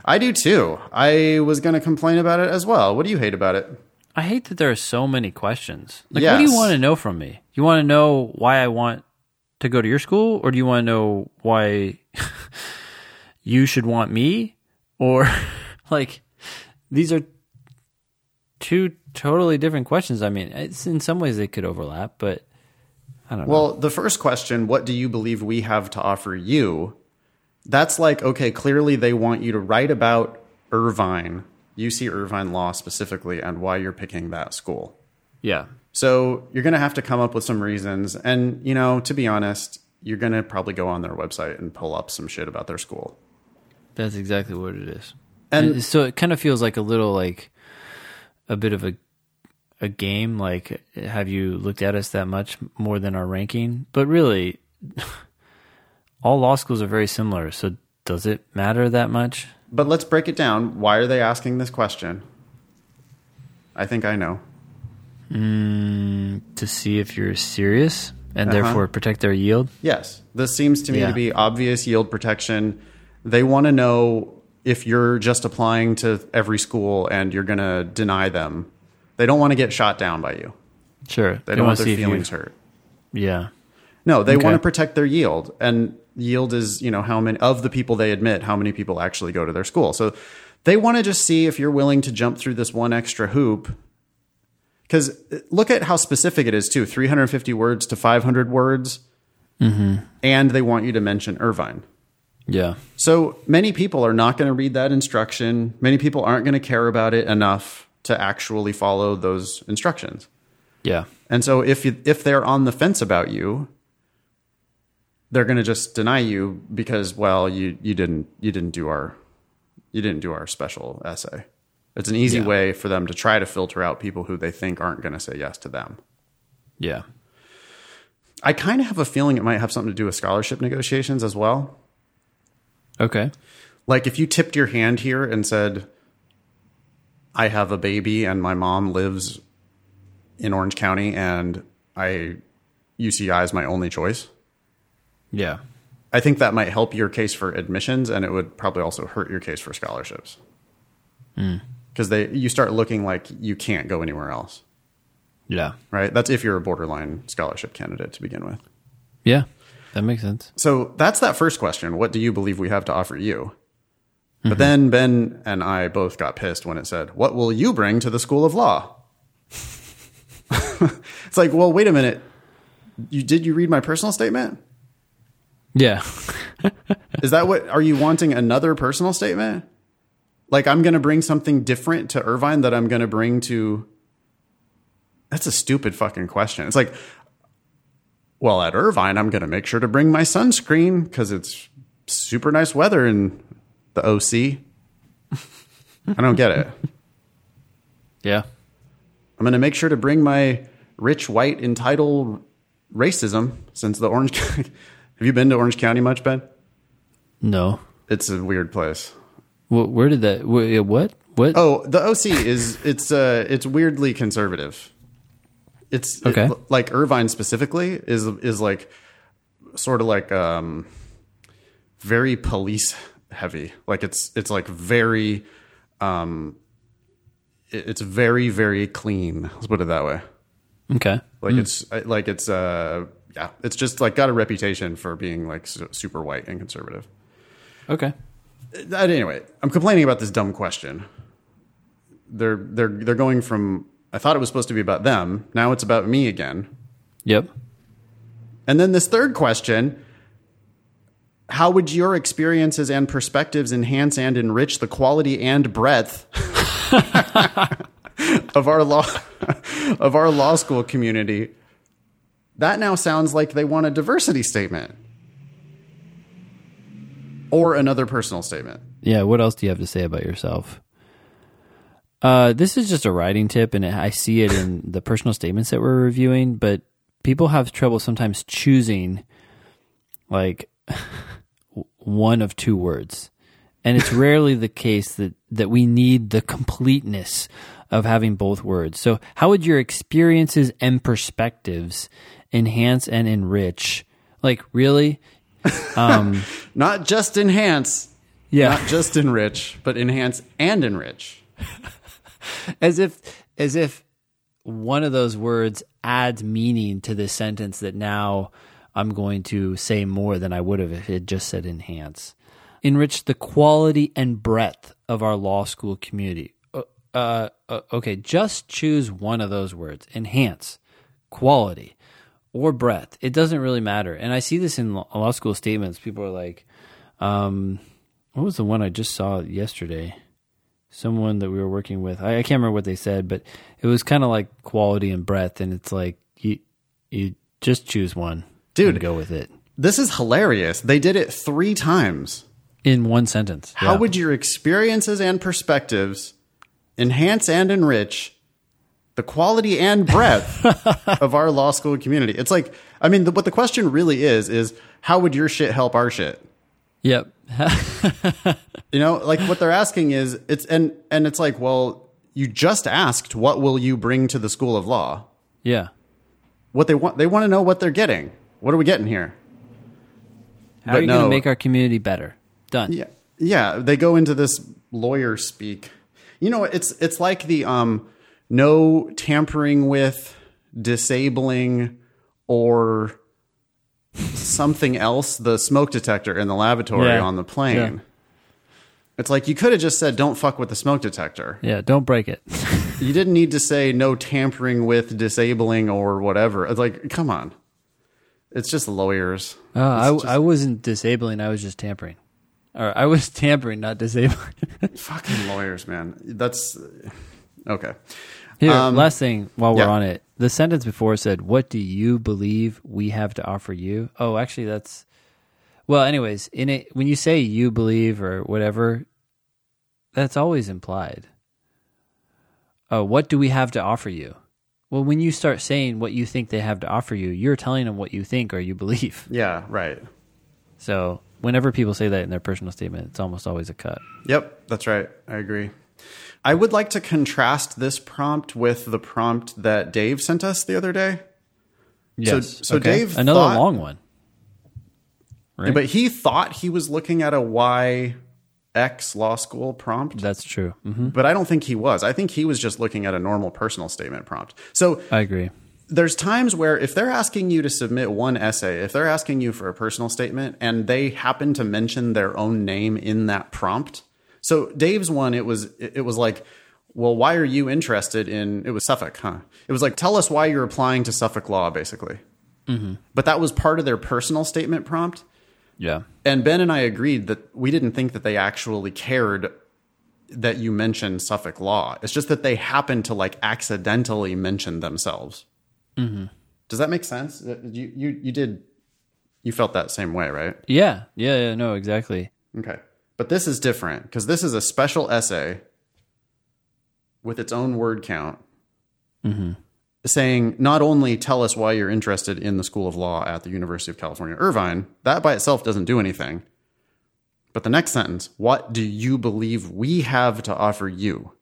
I do too. I was going to complain about it as well. What do you hate about it? I hate that there are so many questions. Like, yes. What do you want to know from me? You want to know why I want to go to your school, or do you want to know why you should want me? Or, like, these are two totally different questions. I mean, it's, in some ways they could overlap, but I don't know. Well, the first question, what do you believe we have to offer you? That's like, okay, clearly they want you to write about Irvine, UC Irvine Law specifically, and why you're picking that school. Yeah. So you're going to have to come up with some reasons. And, you know, to be honest, you're going to probably go on their website and pull up some shit about their school. That's exactly what it is. And so it kind of feels like a little, like a bit of a game. Like, have you looked at us that much more than our ranking? But really... all law schools are very similar, so does it matter that much? But let's break it down. Why are they asking this question? I think I know. To see if you're serious and therefore protect their yield? Yes. This seems to me to be obvious yield protection. They want to know if you're just applying to every school and you're going to deny them. They don't want to get shot down by you. Sure. They don't want their feelings hurt. Yeah. No, they want to protect their yield. And yield is, you know, how many of the people they admit, how many people actually go to their school. So they want to just see if you're willing to jump through this one extra hoop. Because look at how specific it is too, 350 words to 500 words. Mm-hmm. And they want you to mention Irvine. Yeah. So many people are not going to read that instruction. Many people aren't going to care about it enough to actually follow those instructions. Yeah. And so if they're on the fence about you, they're going to just deny you because, well, you didn't do our special essay. It's an easy way for them to try to filter out people who they think aren't going to say yes to them. Yeah. I kind of have a feeling it might have something to do with scholarship negotiations as well. Okay. Like if you tipped your hand here and said, I have a baby and my mom lives in Orange County and UCI is my only choice. Yeah. I think that might help your case for admissions, and it would probably also hurt your case for scholarships. Because you start looking like you can't go anywhere else. Yeah. Right? That's if you're a borderline scholarship candidate to begin with. Yeah. That makes sense. So that's that first question. What do you believe we have to offer you? Mm-hmm. But then Ben and I both got pissed when it said, what will you bring to the School of Law? It's like, well, wait a minute. Did you read my personal statement? Yeah. Is that what, are you wanting another personal statement? Like, I'm going to bring something different to Irvine that I'm going to bring to, that's a stupid fucking question. It's like, well, at Irvine, I'm going to make sure to bring my sunscreen because it's super nice weather in the OC. I don't get it. Yeah. I'm going to make sure to bring my rich, white, entitled racism since the Orange County. Have you been to Orange County much, Ben? No. It's a weird place. Where did that... What? Oh, the OC is... It's weirdly conservative. It's... Okay. Like Irvine specifically is like... Sort of like... very police heavy. Like it's like very... it's very, very clean. Let's put it that way. Okay. Like it's just like got a reputation for being like super white and conservative. Okay. Anyway, I'm complaining about this dumb question. They're going from, I thought it was supposed to be about them. Now it's about me again. Yep. And then this third question, how would your experiences and perspectives enhance and enrich the quality and breadth of our law school community? That now sounds like they want a diversity statement. Or another personal statement. Yeah, what else do you have to say about yourself? This is just a writing tip, and I see it in the personal statements that we're reviewing, but people have trouble sometimes choosing, like, one of two words. And it's rarely the case that we need the completeness of having both words. So how would your experiences and perspectives enhance and enrich? Like, really? Not just enhance, yeah. Not just enrich, but enhance and enrich. As if one of those words adds meaning to this sentence that now I'm going to say more than I would have if it just said enhance. Enrich the quality and breadth of our law school community. Okay, just choose one of those words. Enhance, quality, or breadth. It doesn't really matter. And I see this in law school statements. People are like, what was the one I just saw yesterday? Someone that we were working with. I can't remember what they said, but it was kind of like quality and breadth. And it's like, you just choose one. Dude, and go with it. This is hilarious. They did it 3 times. In one sentence. Yeah. How would your experiences and perspectives... enhance and enrich the quality and breadth of our law school community. It's like, I mean, what the question really is how would your shit help our shit? Yep. You know, like what they're asking is and it's like, well, you just asked, what will you bring to the School of Law? Yeah. What they want to know what they're getting. What are we getting here? How are you going to make our community better? Done. Yeah. Yeah. They go into this lawyer speak. You know, it's like the no tampering with, disabling, or something else, the smoke detector in the lavatory on the plane. Yeah. It's like you could have just said, don't fuck with the smoke detector. Yeah, don't break it. You didn't need to say no tampering with, disabling, or whatever. It's like, come on. It's just lawyers. I wasn't disabling. I was just tampering. Or I was tampering, not disabling. Fucking lawyers, man. That's... Okay. Here, last thing while we're on it. The sentence before said, what do you believe we have to offer you? Oh, actually, that's... Well, anyways, in it, when you say you believe or whatever, that's always implied. Oh, what do we have to offer you? Well, when you start saying what you think they have to offer you, you're telling them what you think or you believe. Yeah, right. So... whenever people say that in their personal statement, it's almost always a cut. Yep, that's right. I agree. I would like to contrast this prompt with the prompt that Dave sent us the other day. Yes. So okay. Dave another thought, long one. Right? But he thought he was looking at a YX law school prompt. That's true. Mm-hmm. But I don't think he was. I think he was just looking at a normal personal statement prompt. So I agree. There's times where if they're asking you to submit one essay, if they're asking you for a personal statement and they happen to mention their own name in that prompt. So Dave's one, it was like, well, why are you interested in, it was Suffolk, huh? It was like, tell us why you're applying to Suffolk law, basically. Mm-hmm. But that was part of their personal statement prompt. Yeah. And Ben and I agreed that we didn't think that they actually cared that you mentioned Suffolk law. It's just that they happened to like accidentally mention themselves. Mm-hmm. Does that make sense? You felt that same way, right? Yeah. Yeah. No, exactly. Okay. But this is different because this is a special essay with its own word count. Mm-hmm. Saying not only tell us why you're interested in the School of Law at the University of California, Irvine, that by itself doesn't do anything. But the next sentence, what do you believe we have to offer you?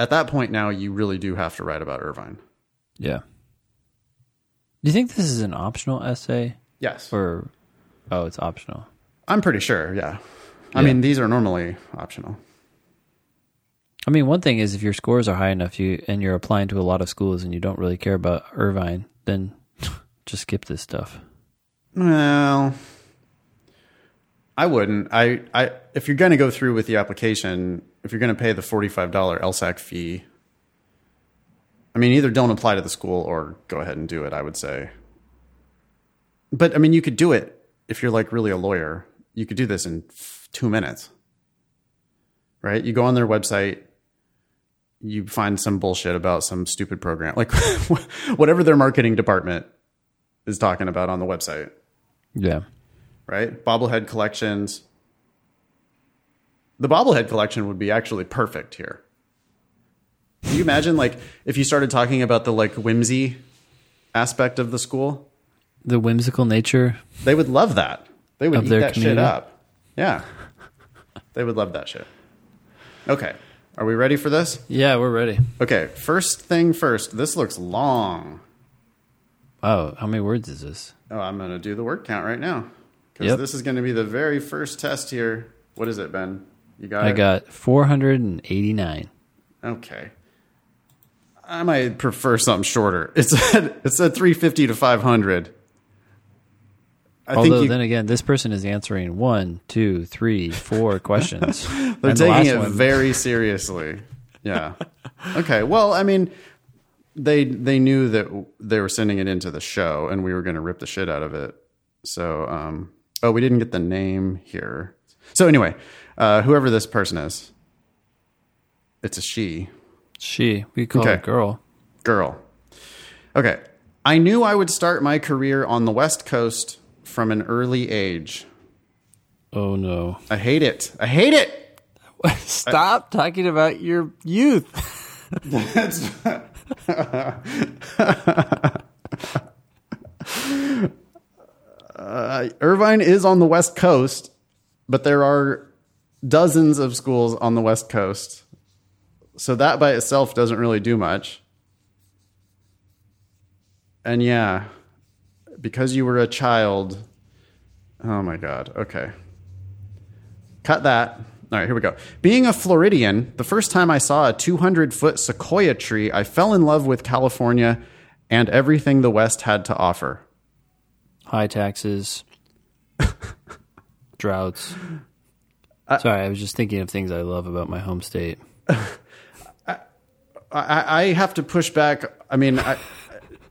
At that point now, you really do have to write about Irvine. Yeah. Do you think this is an optional essay? Yes. Or, oh, it's optional. I'm pretty sure, yeah. I mean, these are normally optional. I mean, one thing is if your scores are high enough and you're applying to a lot of schools and you don't really care about Irvine, then just skip this stuff. Well, I wouldn't. I if you're going to go through with the application, if you're going to pay the $45 LSAC fee, I mean, either don't apply to the school or go ahead and do it, I would say. But, I mean, you could do it if you're like really a lawyer. You could do this in 2 minutes. Right? You go on their website, you find some bullshit about some stupid program, like whatever their marketing department is talking about on the website. Yeah. Right? Bobblehead collections. The bobblehead collection would be actually perfect here. Can you imagine like if you started talking about the like whimsy aspect of the school? The whimsical nature? They would love that. They would eat that community. Shit up. Yeah. They would love that shit. Okay. Are we ready for this? Yeah, we're ready. Okay. First thing first. This looks long. Oh, how many words is this? Oh, I'm going to do the word count right now. Because this is going to be the very first test here. What is it, Ben? You got it? I got 489. Okay. I might prefer something shorter. It said 350 to 500. Then again, this person is answering 1, 2, 3, 4 questions. They're taking it very seriously. Yeah. Okay. Well, I mean, they knew that they were sending it into the show and we were going to rip the shit out of it. So, we didn't get the name here. So anyway, whoever this person is, it's a she. We call it girl. Girl. Okay. I knew I would start my career on the West Coast from an early age. Oh no. I hate it. Stop talking about your youth. Irvine is on the West Coast, but there are dozens of schools on the West Coast. So that by itself doesn't really do much. And yeah, because you were a child. Oh my God. Okay. Cut that. All right, here we go. Being a Floridian, the first time I saw a 200-foot sequoia tree, I fell in love with California and everything the West had to offer. High taxes, droughts. Sorry, I was just thinking of things I love about my home state. I have to push back. I mean,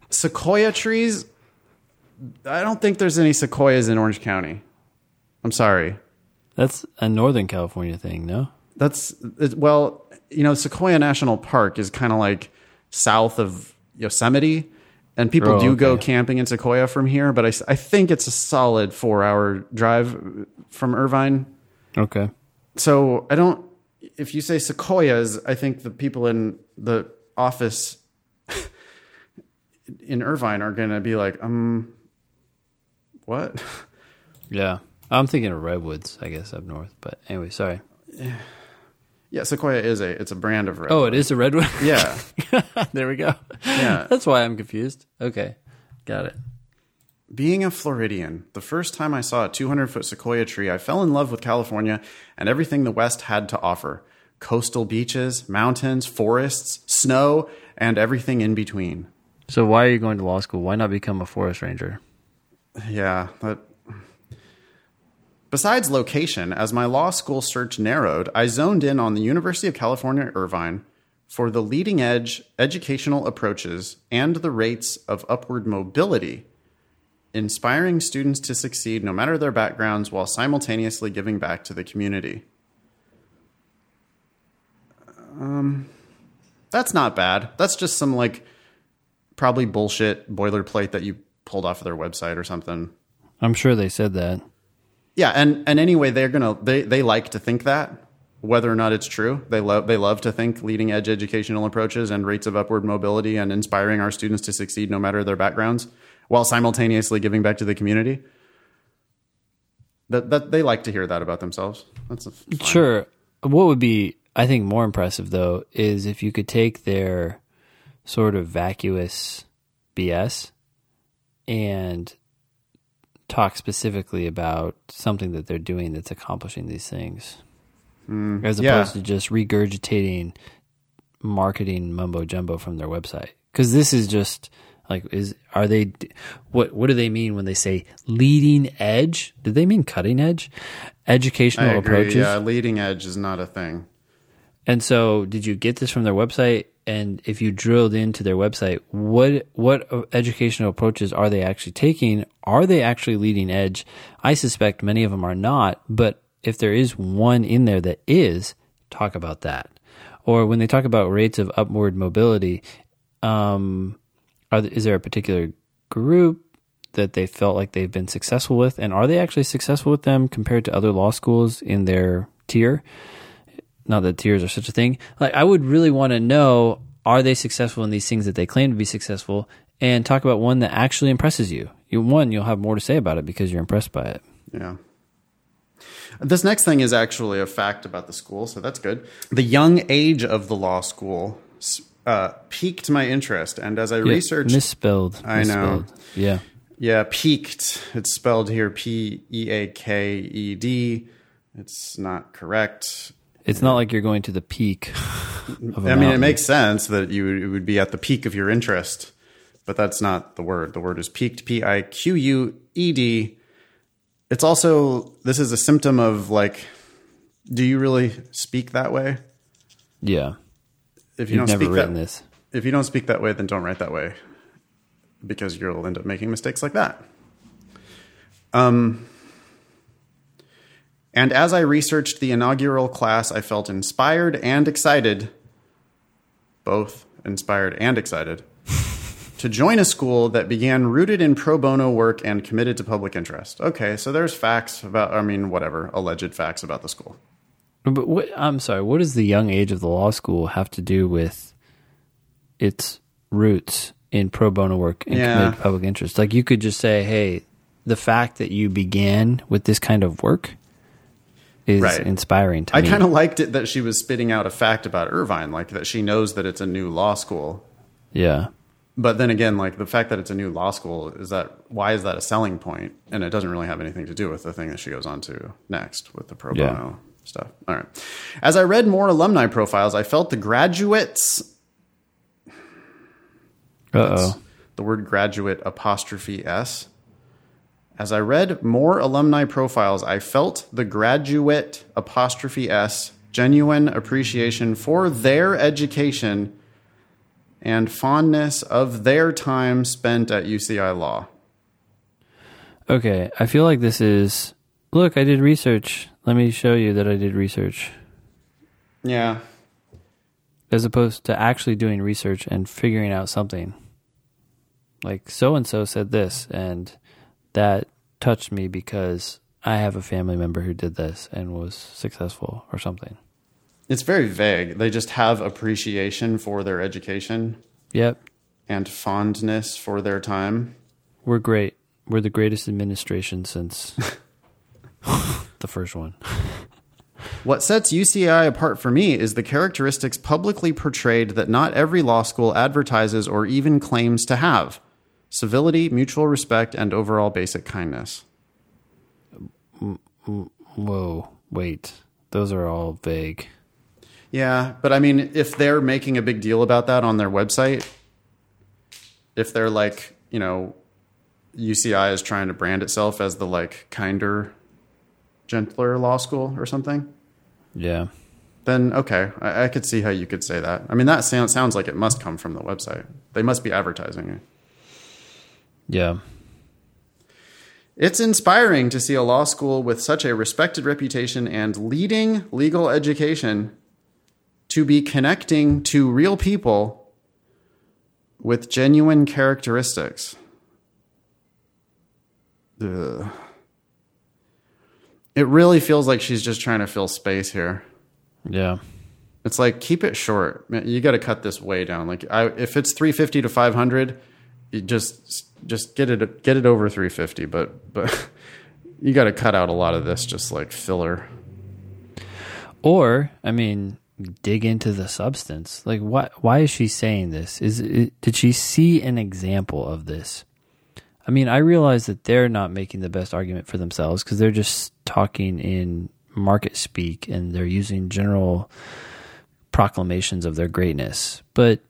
sequoia trees, I don't think there's any sequoias in Orange County. I'm sorry. That's a Northern California thing, no? Well, you know, Sequoia National Park is kind of like south of Yosemite, and people go camping in Sequoia from here, but I think it's a solid 4-hour drive from Irvine. Okay. So if you say sequoias, I think the people in the office in Irvine are going to be like, what? Yeah. I'm thinking of redwoods, I guess, up north. But anyway, sorry. Yeah, sequoia is it's a brand of redwood. Oh, it is a redwood? Yeah. There we go. Yeah. That's why I'm confused. Okay. Got it. Being a Floridian, the first time I saw a 200-foot sequoia tree, I fell in love with California and everything the West had to offer. Coastal beaches, mountains, forests, snow, and everything in between. So why are you going to law school? Why not become a forest ranger? Yeah, but... Besides location, as my law school search narrowed, I zoned in on the University of California, Irvine, for the leading edge educational approaches and the rates of upward mobility, inspiring students to succeed no matter their backgrounds while simultaneously giving back to the community. That's not bad. That's just some probably bullshit boilerplate that you pulled off of their website or something. I'm sure they said that. Yeah. And anyway, they like to think that, whether or not it's true. They love to think leading edge educational approaches and rates of upward mobility and inspiring our students to succeed no matter their backgrounds while simultaneously giving back to the community. That they like to hear that about themselves. That's fine. Sure. What would be, I think, more impressive though, is if you could take their sort of vacuous BS and talk specifically about something that they're doing that's accomplishing these things, as opposed to just regurgitating marketing mumbo jumbo from their website. Because this is just what do they mean when they say leading edge? Do they mean cutting edge? Educational approaches? Yeah, leading edge is not a thing. And so, did you get this from their website? And if you drilled into their website, what educational approaches are they actually taking? Are they actually leading edge? I suspect many of them are not, but if there is one in there that is, talk about that. Or when they talk about rates of upward mobility, is there a particular group that they felt like they've been successful with? And are they actually successful with them compared to other law schools in their tier? Not that tiers are such a thing. I would really want to know, are they successful in these things that they claim to be successful? And talk about one that actually impresses you. You'll have more to say about it because you're impressed by it. Yeah. This next thing is actually a fact about the school, so that's good. The young age of the law school piqued my interest. And as I researched... Misspelled. I know. Yeah. Yeah, piqued. It's spelled here P-E-A-K-E-D. It's not correct. It's not like you're going to the peak of a mountain. It makes sense that it would be at the peak of your interest, but that's not the word. The word is piqued, P-I-Q-U-E-D. It's also, this is a symptom of do you really speak that way? Yeah. If you've never written this. If you don't speak that way, then don't write that way, because you'll end up making mistakes like that. And as I researched the inaugural class, I felt inspired and excited, to join a school that began rooted in pro bono work and committed to public interest. Okay, so there's facts about, alleged facts about the school. But what does the young age of the law school have to do with its roots in pro bono work and committed to public interest? You could just say, hey, the fact that you began with this kind of work is inspiring to me. I kind of liked it that she was spitting out a fact about Irvine, that she knows that it's a new law school. Yeah. But then again, the fact that it's a new law school, why is that a selling point? And it doesn't really have anything to do with the thing that she goes on to next with the pro bono stuff. All right. As I read more alumni profiles, I felt the graduates... Uh-oh. The word graduate apostrophe S... As I read more alumni profiles, I felt the graduate apostrophe S genuine appreciation for their education and fondness of their time spent at UCI Law. Okay, I feel like this is, look, I did research. Let me show you that I did research. Yeah. As opposed to actually doing research and figuring out something. So-and-so said this, and... that touched me because I have a family member who did this and was successful or something. It's very vague. They just have appreciation for their education. Yep. And fondness for their time. We're great. We're the greatest administration since the first one. What sets UCI apart for me is the characteristics publicly portrayed that not every law school advertises or even claims to have. Civility, mutual respect, and overall basic kindness. Whoa, wait. Those are all vague. Yeah, but if they're making a big deal about that on their website, if they're UCI is trying to brand itself as the kinder, gentler law school or something. Yeah. then okay, I could see how you could say that. I mean, that sounds like it must come from the website. They must be advertising it. Yeah. It's inspiring to see a law school with such a respected reputation and leading legal education to be connecting to real people with genuine characteristics. Ugh. It really feels like she's just trying to fill space here. Yeah. It's like, keep it short. You got to cut this way down. Like, if it's 350 to 500, you just get it over 350. But you got to cut out a lot of this, just like filler. Or, I mean, dig into the substance. Like, why is she saying this? Did she see an example of this? I mean, I realize that they're not making the best argument for themselves because they're just talking in market speak and they're using general proclamations of their greatness. But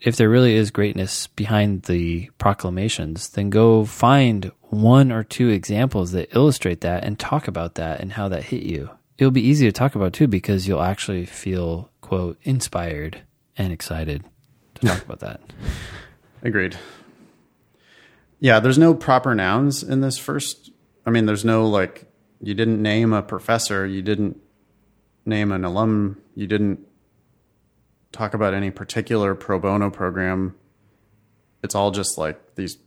if there really is greatness behind the proclamations, then go find one or two examples that illustrate that and talk about that and how that hit you. It'll be easy to talk about too because you'll actually feel, quote, inspired and excited to talk about that. Agreed. Yeah, there's no proper nouns in this first. I mean, there's no like, you didn't name a professor, you didn't name an alum, you didn't talk about any particular pro bono program. It's all just like these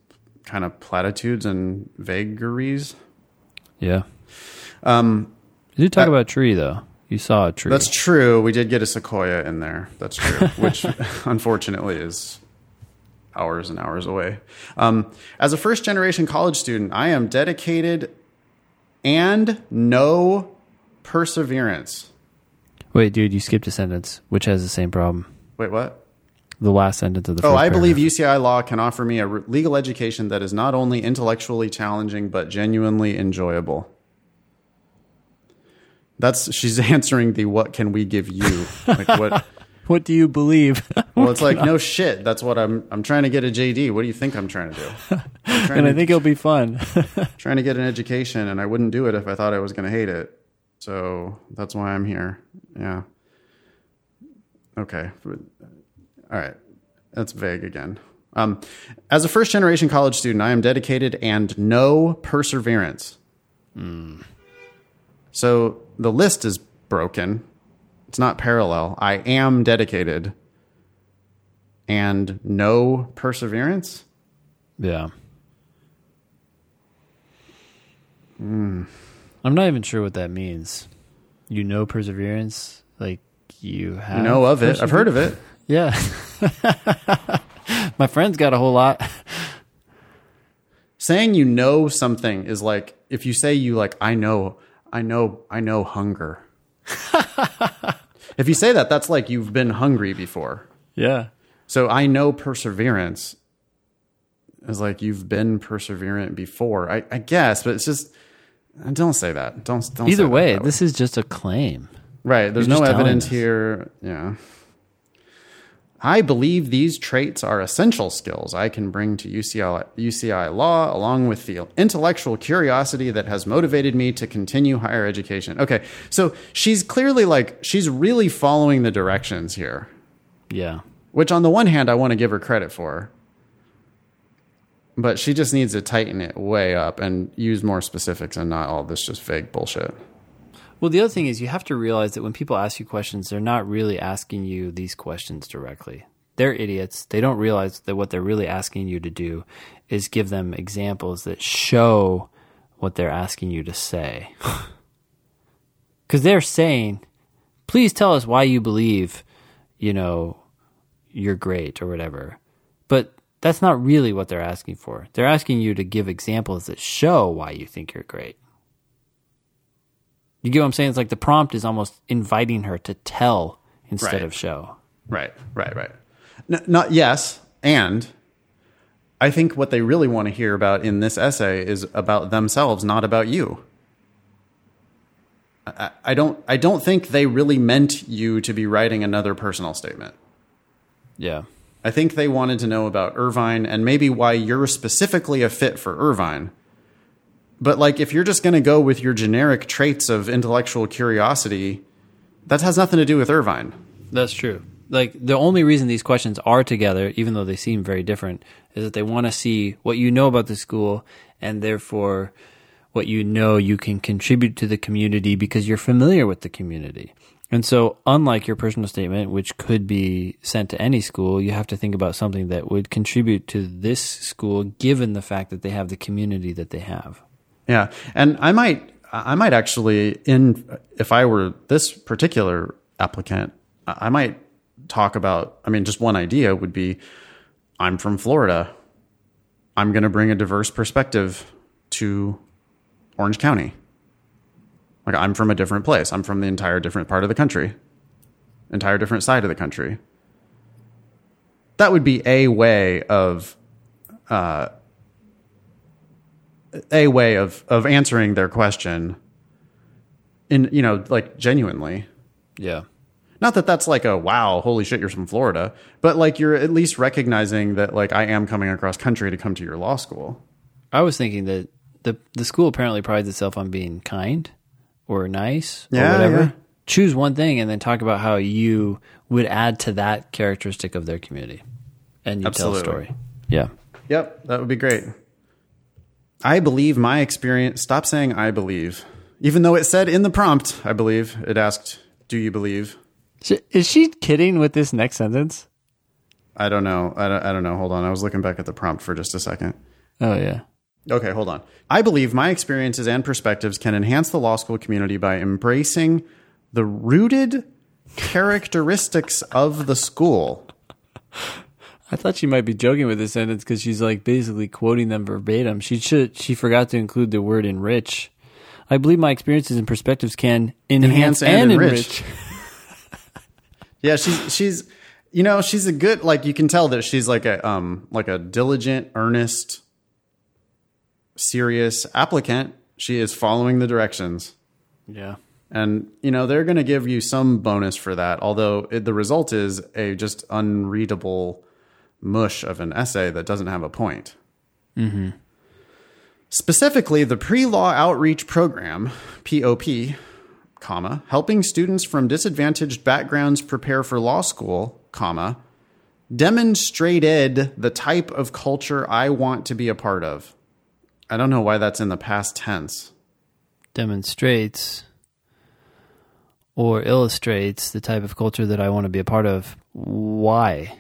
kind of platitudes and vagaries. Yeah. You did talk about tree, though. You saw a tree. That's true. We did get a sequoia in there. That's true, which unfortunately is hours and hours away. As a first-generation college student, I am dedicated and no perseverance. Wait, dude, you skipped a sentence, which has the same problem. Wait, what? The last sentence of the first paragraph. Believe UCI law can offer me a legal education that is not only intellectually challenging, but genuinely enjoyable. She's answering the what can we give you? Like what? What do you believe? Well, it's like, no shit. That's what I'm trying to get a JD. What do you think I'm trying to do? I think it'll be fun. Trying to get an education, and I wouldn't do it if I thought I was going to hate it. So that's why I'm here. Yeah. Okay. All right. That's vague again. As a first-generation college student, I am dedicated and no perseverance. So the list is broken. It's not parallel. I am dedicated and no perseverance. Yeah. I'm not even sure what that means. You know perseverance? Like you have... You know of it. I've heard of it. Yeah. My friend's got a whole lot. Saying you know something is like, if you say you like, I know hunger. If you say that, that's like you've been hungry before. Yeah. So I know perseverance is like you've been perseverant before. I guess, but it's just don't say that. Don't. Either way, this is just a claim, right? There's no evidence here. Yeah. I believe these traits are essential skills I can bring to UCI law, along with the intellectual curiosity that has motivated me to continue higher education. Okay, so she's clearly like, she's really following the directions here. Yeah. Which on the one hand, I want to give her credit for. But she just needs to tighten it way up and use more specifics and not all this just vague bullshit. Well, the other thing is you have to realize that when people ask you questions, they're not really asking you these questions directly. They're idiots. They don't realize that what they're really asking you to do is give them examples that show what they're asking you to say. Because they're saying, please tell us why you believe, you're great or whatever. But that's not really what they're asking for. They're asking you to give examples that show why you think you're great. You get what I'm saying? It's like the prompt is almost inviting her to tell instead of show. Right. Not yes, and I think what they really want to hear about in this essay is about themselves, not about you. I don't think they really meant you to be writing another personal statement. Yeah. I think they wanted to know about Irvine and maybe why you're specifically a fit for Irvine. But like, if you're just going to go with your generic traits of intellectual curiosity That has nothing to do with Irvine. That's true. Like, the only reason these questions are together, even though they seem very different, is that they want to see what you know about the school and therefore what you know you can contribute to the community because you're familiar with the community. And so, unlike your personal statement, which could be sent to any school, you have to think about something that would contribute to this school given the fact that they have the community that they have. Yeah. And I might actually, if I were this particular applicant, I might talk about, I mean, just one idea would be, I'm from Florida. I'm going to bring a diverse perspective to Orange County. Like, I'm from a different place. I'm from the entire different side of the country. That would be a way of answering their question in, you know, like, genuinely. Yeah. Not that that's like a, wow, holy shit, you're from Florida, but like, you're at least recognizing that, like, I am coming across country to come to your law school. I was thinking that the school apparently prides itself on being kind or nice or whatever. Yeah. Choose one thing and then talk about how you would add to that characteristic of their community. And you Absolutely. Tell a story. Yeah. Yep. That would be great. I believe my experience. Stop saying I believe. Even though it said in the prompt, I believe, it asked, do you believe? Is she kidding with this next sentence? I don't know. I don't know. Hold on. I was looking back at the prompt for just a second. Oh, yeah. Okay, hold on. I believe my experiences and perspectives can enhance the law school community by embracing the rooted characteristics of the school. I thought she might be joking with this sentence because she's like basically quoting them verbatim. She forgot to include the word enrich. I believe my experiences and perspectives can enhance and enrich. Yeah, she's you know, she's a good, like, you can tell that she's like a diligent, earnest, serious applicant. She is following the directions. Yeah. And, you know, they're going to give you some bonus for that, although the result is a just unreadable mush of an essay that doesn't have a point. Mm-hmm. Specifically, the Pre-Law Outreach Program, POP, comma, helping students from disadvantaged backgrounds prepare for law school, comma, demonstrated the type of culture I want to be a part of. I don't know why that's in the past tense. Demonstrates or illustrates the type of culture that I want to be a part of. Why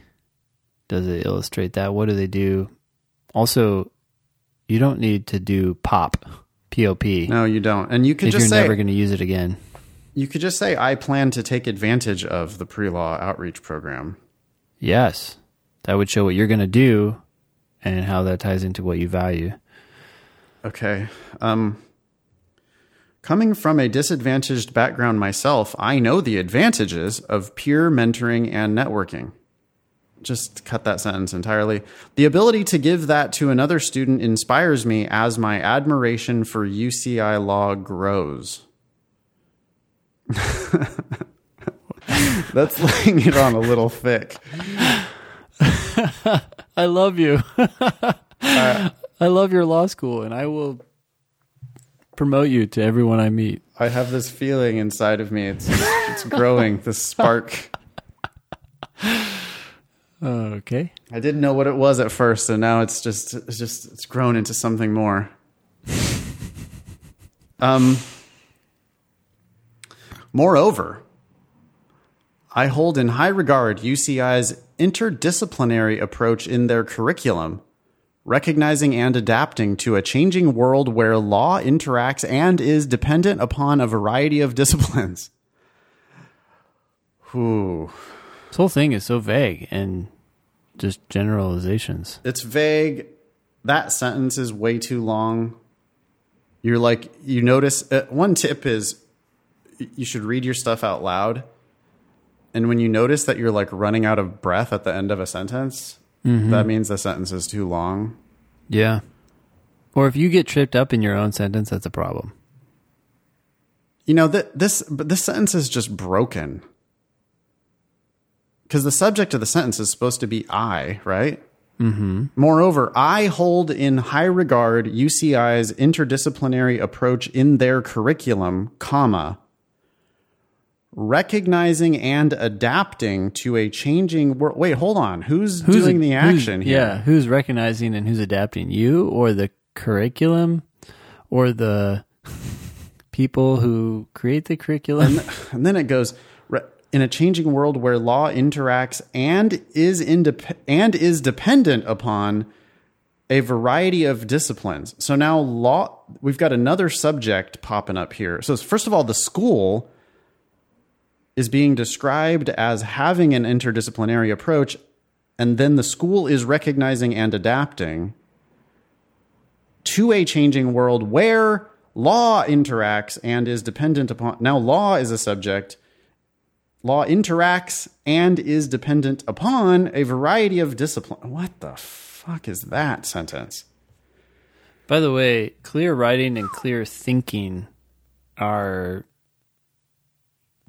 does it illustrate that? What do they do? Also, you don't need to do POP, P-O-P. No, you don't. And you could just say... you're never going to use it again. You could just say, I plan to take advantage of the pre-law outreach program. Yes. That would show what you're going to do and how that ties into what you value. Okay. Coming from a disadvantaged background myself, I know the advantages of peer mentoring and networking. Just cut that sentence entirely. The ability to give that to another student inspires me as my admiration for UCI law grows. That's laying it on a little thick. I love you. I love your law school, and I will promote you to everyone I meet. I have this feeling inside of me. It's growing, this spark. Okay. I didn't know what it was at first, and now it's grown into something more. Moreover, I hold in high regard UCI's interdisciplinary approach in their curriculum, recognizing and adapting to a changing world where law interacts and is dependent upon a variety of disciplines. Ooh. This whole thing is so vague and just generalizations. It's vague. That sentence is way too long. You're like, you notice, one tip is you should read your stuff out loud. And when you notice that you're like running out of breath at the end of a sentence... Mm-hmm. That means the sentence is too long. Yeah. Or if you get tripped up in your own sentence, that's a problem. You know, this sentence is just broken. Because the subject of the sentence is supposed to be I, right? Mm-hmm. Moreover, I hold in high regard UCI's interdisciplinary approach in their curriculum, comma, recognizing and adapting to a changing world. Wait, hold on. Who's doing the action here? Yeah, who's recognizing and who's adapting? You or the curriculum or the people who create the curriculum? And then it goes, in a changing world where law interacts and is dependent upon a variety of disciplines. So now law, we've got another subject popping up here. So first of all, the school is being described as having an interdisciplinary approach, and then the school is recognizing and adapting to a changing world where law interacts and is dependent upon. Now law is a subject. Law interacts and is dependent upon a variety of disciplines. What the fuck is that sentence? By the way, clear writing and clear thinking are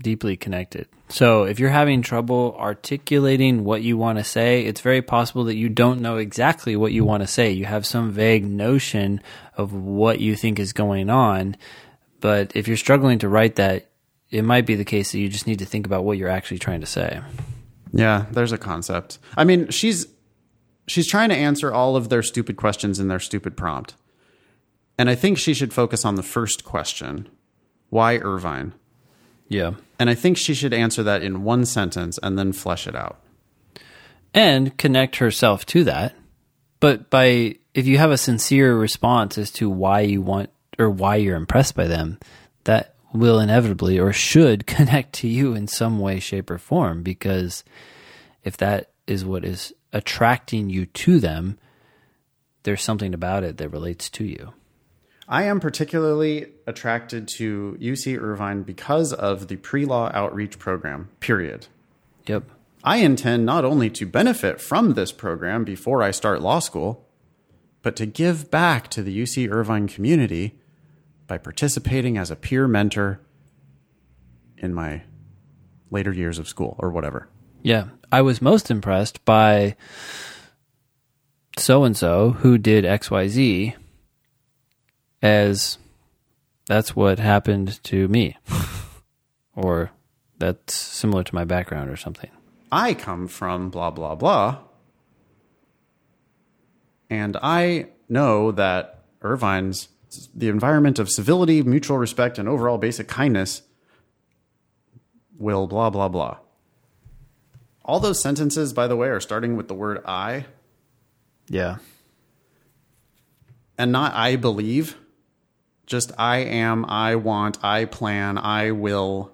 deeply connected. So if you're having trouble articulating what you want to say, it's very possible that you don't know exactly what you want to say. You have some vague notion of what you think is going on. But if you're struggling to write that, it might be the case that you just need to think about what you're actually trying to say. Yeah, there's a concept. I mean, she's trying to answer all of their stupid questions in their stupid prompt. And I think she should focus on the first question. Why Irvine? Yeah. And I think she should answer that in one sentence and then flesh it out. And connect herself to that. But if you have a sincere response as to why you want or why you're impressed by them, that will inevitably or should connect to you in some way, shape, or form. Because if that is what is attracting you to them, there's something about it that relates to you. I am particularly attracted to UC Irvine because of the pre-law outreach program, period. Yep. I intend not only to benefit from this program before I start law school, but to give back to the UC Irvine community by participating as a peer mentor in my later years of school or whatever. Yeah. I was most impressed by so-and-so who did XYZ, as that's what happened to me, or that's similar to my background or something. I come from blah, blah, blah. And I know that Irvine's the environment of civility, mutual respect, and overall basic kindness will blah, blah, blah. All those sentences, by the way, are starting with the word I. Yeah. And not I believe. Just I am, I want, I plan, I will.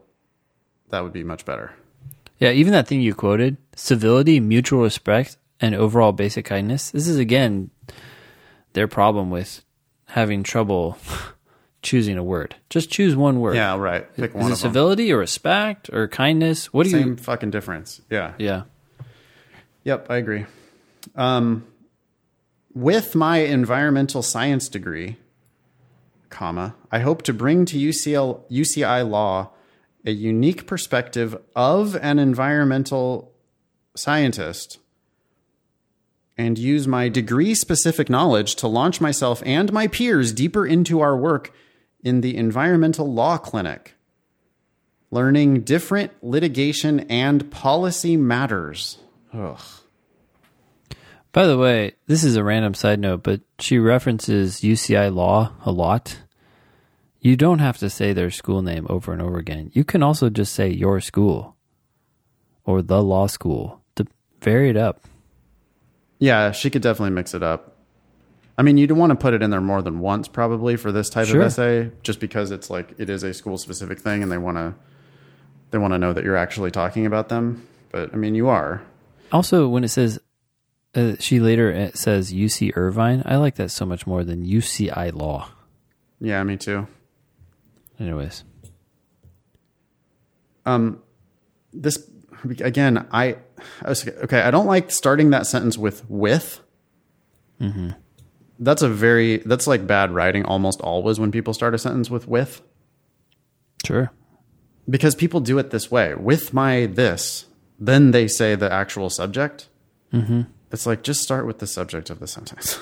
That would be much better. Yeah, even that thing you quoted, civility, mutual respect, and overall basic kindness. This is, again, their problem with having trouble choosing a word. Just choose one word. Yeah, right. Pick one of them. Is it civility or respect or kindness? What do you... Same fucking difference. Yeah. Yeah. Yep, I agree. With my environmental science degree... I hope to bring to UCI Law a unique perspective of an environmental scientist and use my degree-specific knowledge to launch myself and my peers deeper into our work in the Environmental Law Clinic, learning different litigation and policy matters. Ugh. By the way, this is a random side note, but she references UCI Law a lot. You don't have to say their school name over and over again. You can also just say your school or the law school to vary it up. Yeah, she could definitely mix it up. I mean, you'd want to put it in there more than once probably for this type of essay, just because it's like it is a school-specific thing and they want to know that you're actually talking about them. But, I mean, you are. Also, when it says... she later says UC Irvine. I like that so much more than UCI Law. Yeah, me too. Anyways. This, again, I don't like starting that sentence with. Mm-hmm. That's like bad writing almost always when people start a sentence with. Sure. Because people do it this way. With my this, then they say the actual subject. Mm-hmm. It's like, just start with the subject of the sentence.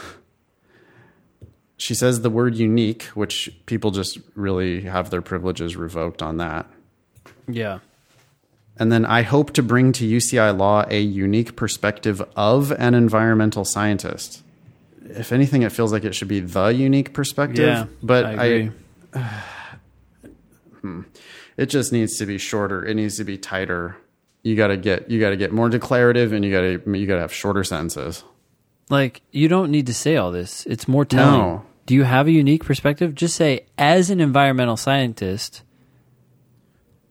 She says the word unique, which people just really have their privileges revoked on that. Yeah. And then I hope to bring to UCI Law a unique perspective of an environmental scientist. If anything, it feels like it should be the unique perspective. Yeah, but I it just needs to be shorter. It needs to be tighter. You got to get more declarative, and you got to have shorter sentences. Like, you don't need to say all this. It's more telling. No. Do you have a unique perspective? Just say, as an environmental scientist,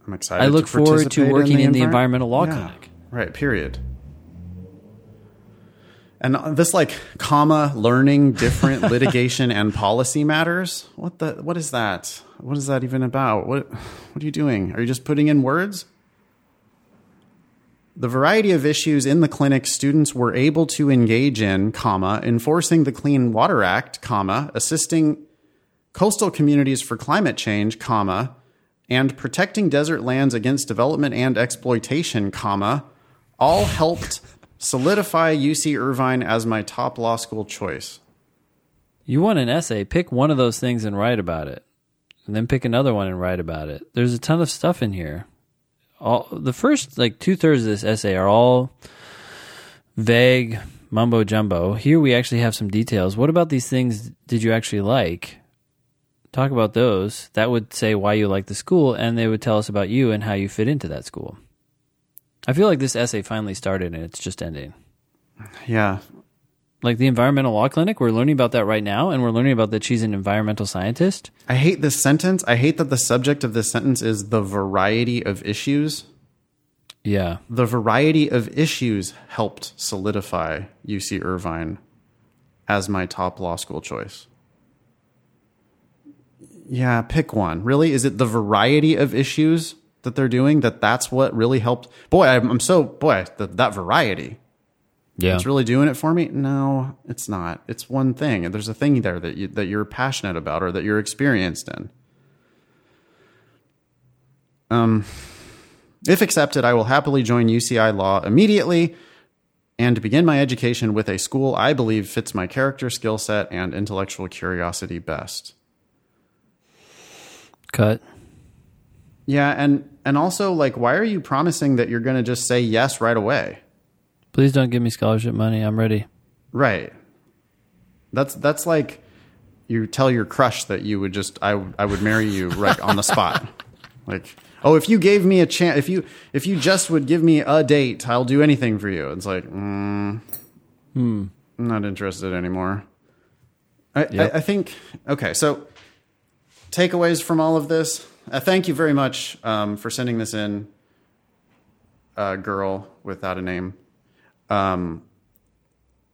I'm excited. I look forward to working in the Environmental Law Clinic. Right. Period. And this, like, comma, learning different litigation and policy matters. What is that? What is that even about? What are you doing? Are you just putting in words? The variety of issues in the clinic students were able to engage in, comma, enforcing the Clean Water Act, comma, assisting coastal communities for climate change, comma, and protecting desert lands against development and exploitation, comma, all helped solidify UC Irvine as my top law school choice. You want an essay, pick one of those things and write about it. And then pick another one and write about it. There's a ton of stuff in here. All the first, like, 2/3 of this essay are all vague mumbo jumbo. Here we actually have some details. What about these things did you actually like? Talk about those. That would say why you like the school, and they would tell us about you and how you fit into that school. I feel like this essay finally started and it's just ending. Yeah. Like the Environmental Law Clinic, we're learning about that right now, and we're learning about that she's an environmental scientist. I hate this sentence. I hate that the subject of this sentence is the variety of issues. Yeah. The variety of issues helped solidify UC Irvine as my top law school choice. Yeah, pick one. Really? Is it the variety of issues that they're doing that's what really helped? Boy, that variety. Yeah. It's really doing it for me? No, it's not. It's one thing. There's a thing there that you're passionate about or that you're experienced in. If accepted, I will happily join UCI Law immediately and begin my education with a school I believe fits my character, skill set, and intellectual curiosity best. Cut. Yeah, and also, like, why are you promising that you're going to just say yes right away? Please don't give me scholarship money. I'm ready. Right. That's like you tell your crush that you would just I would marry you right on the spot. Like, oh, if you gave me a chance, if you just would give me a date, I'll do anything for you. It's like, I'm not interested anymore. I think. Okay, so. Takeaways from all of this. Thank you very much for sending this in, girl without a name.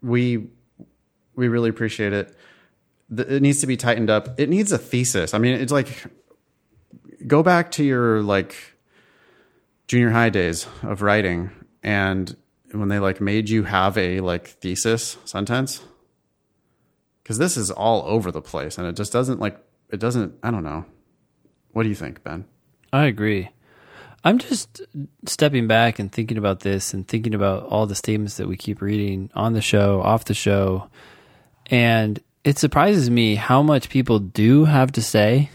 We really appreciate it. It needs to be tightened up. It needs a thesis. I mean, it's like, go back to your, like, junior high days of writing, and when they, like, made you have a, like, thesis sentence, because this is all over the place, and it just doesn't, like. It doesn't, I don't know. What do you think, Ben? I agree. I'm just stepping back and thinking about this and thinking about all the statements that we keep reading on the show, off the show. And it surprises me how much people do have to say.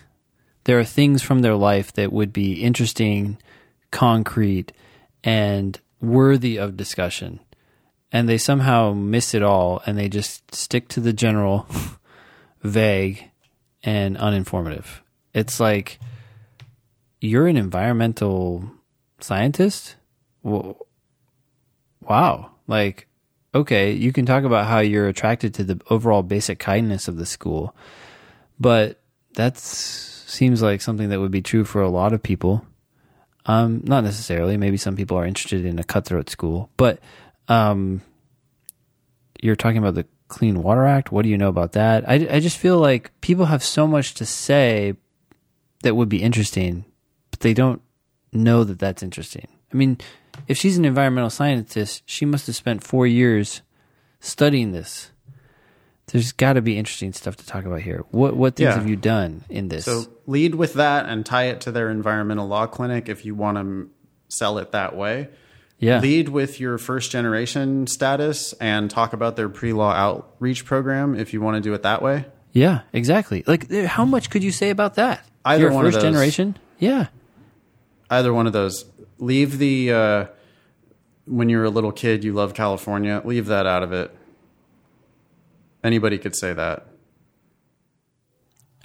There are things from their life that would be interesting, concrete, and worthy of discussion. And they somehow miss it all, and they just stick to the general, vague, and uninformative. It's like, you're an environmental scientist? Wow. Like, okay, you can talk about how you're attracted to the overall basic kindness of the school, but that seems like something that would be true for a lot of people. Not necessarily. Maybe some people are interested in a cutthroat school, but you're talking about the Clean Water Act. What do you know about that? I just feel like people have so much to say that would be interesting, but they don't know that that's interesting. I mean, if she's an environmental scientist, she must have spent 4 years studying this. There's got to be interesting stuff to talk about here. What things have you done in this? So lead with that and tie it to their environmental law clinic if you want to sell it that way. Yeah. Lead with your first generation status and talk about their pre-law outreach program if you want to do it that way. Yeah, exactly. Like, how much could you say about that? Either one of those. Your first generation? Yeah. Either one of those. Leave the when you're a little kid, you love California. Leave that out of it. Anybody could say that.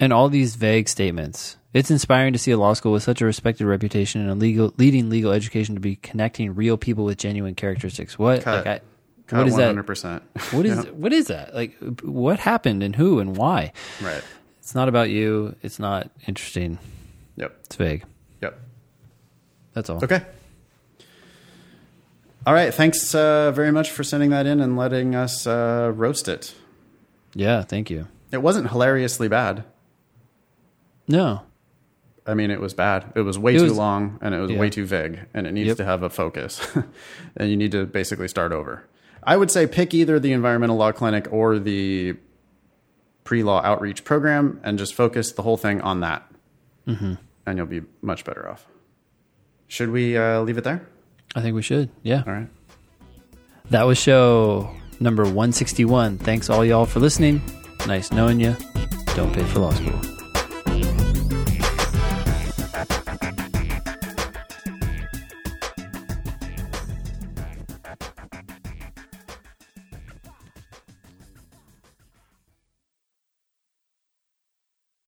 And all these vague statements. It's inspiring to see a law school with such a respected reputation and a leading legal education to be connecting real people with genuine characteristics. What? Cut. Like Cut what is 100%. That? What is What is that? Like, what happened and who and why? Right. It's not about you. It's not interesting. Yep. It's vague. Yep. That's all. Okay. All right. Thanks very much for sending that in and letting us roast it. Yeah. Thank you. It wasn't hilariously bad. No. I mean, it was bad. It was too long, and it was way too vague, and it needs to have a focus. And you need to basically start over. I would say pick either the Environmental Law Clinic or the pre-law outreach program and just focus the whole thing on that. Mm-hmm. And you'll be much better off. Should we leave it there? I think we should. Yeah. All right. That was show number 161. Thanks all y'all for listening. Nice knowing you. Don't pay for law school.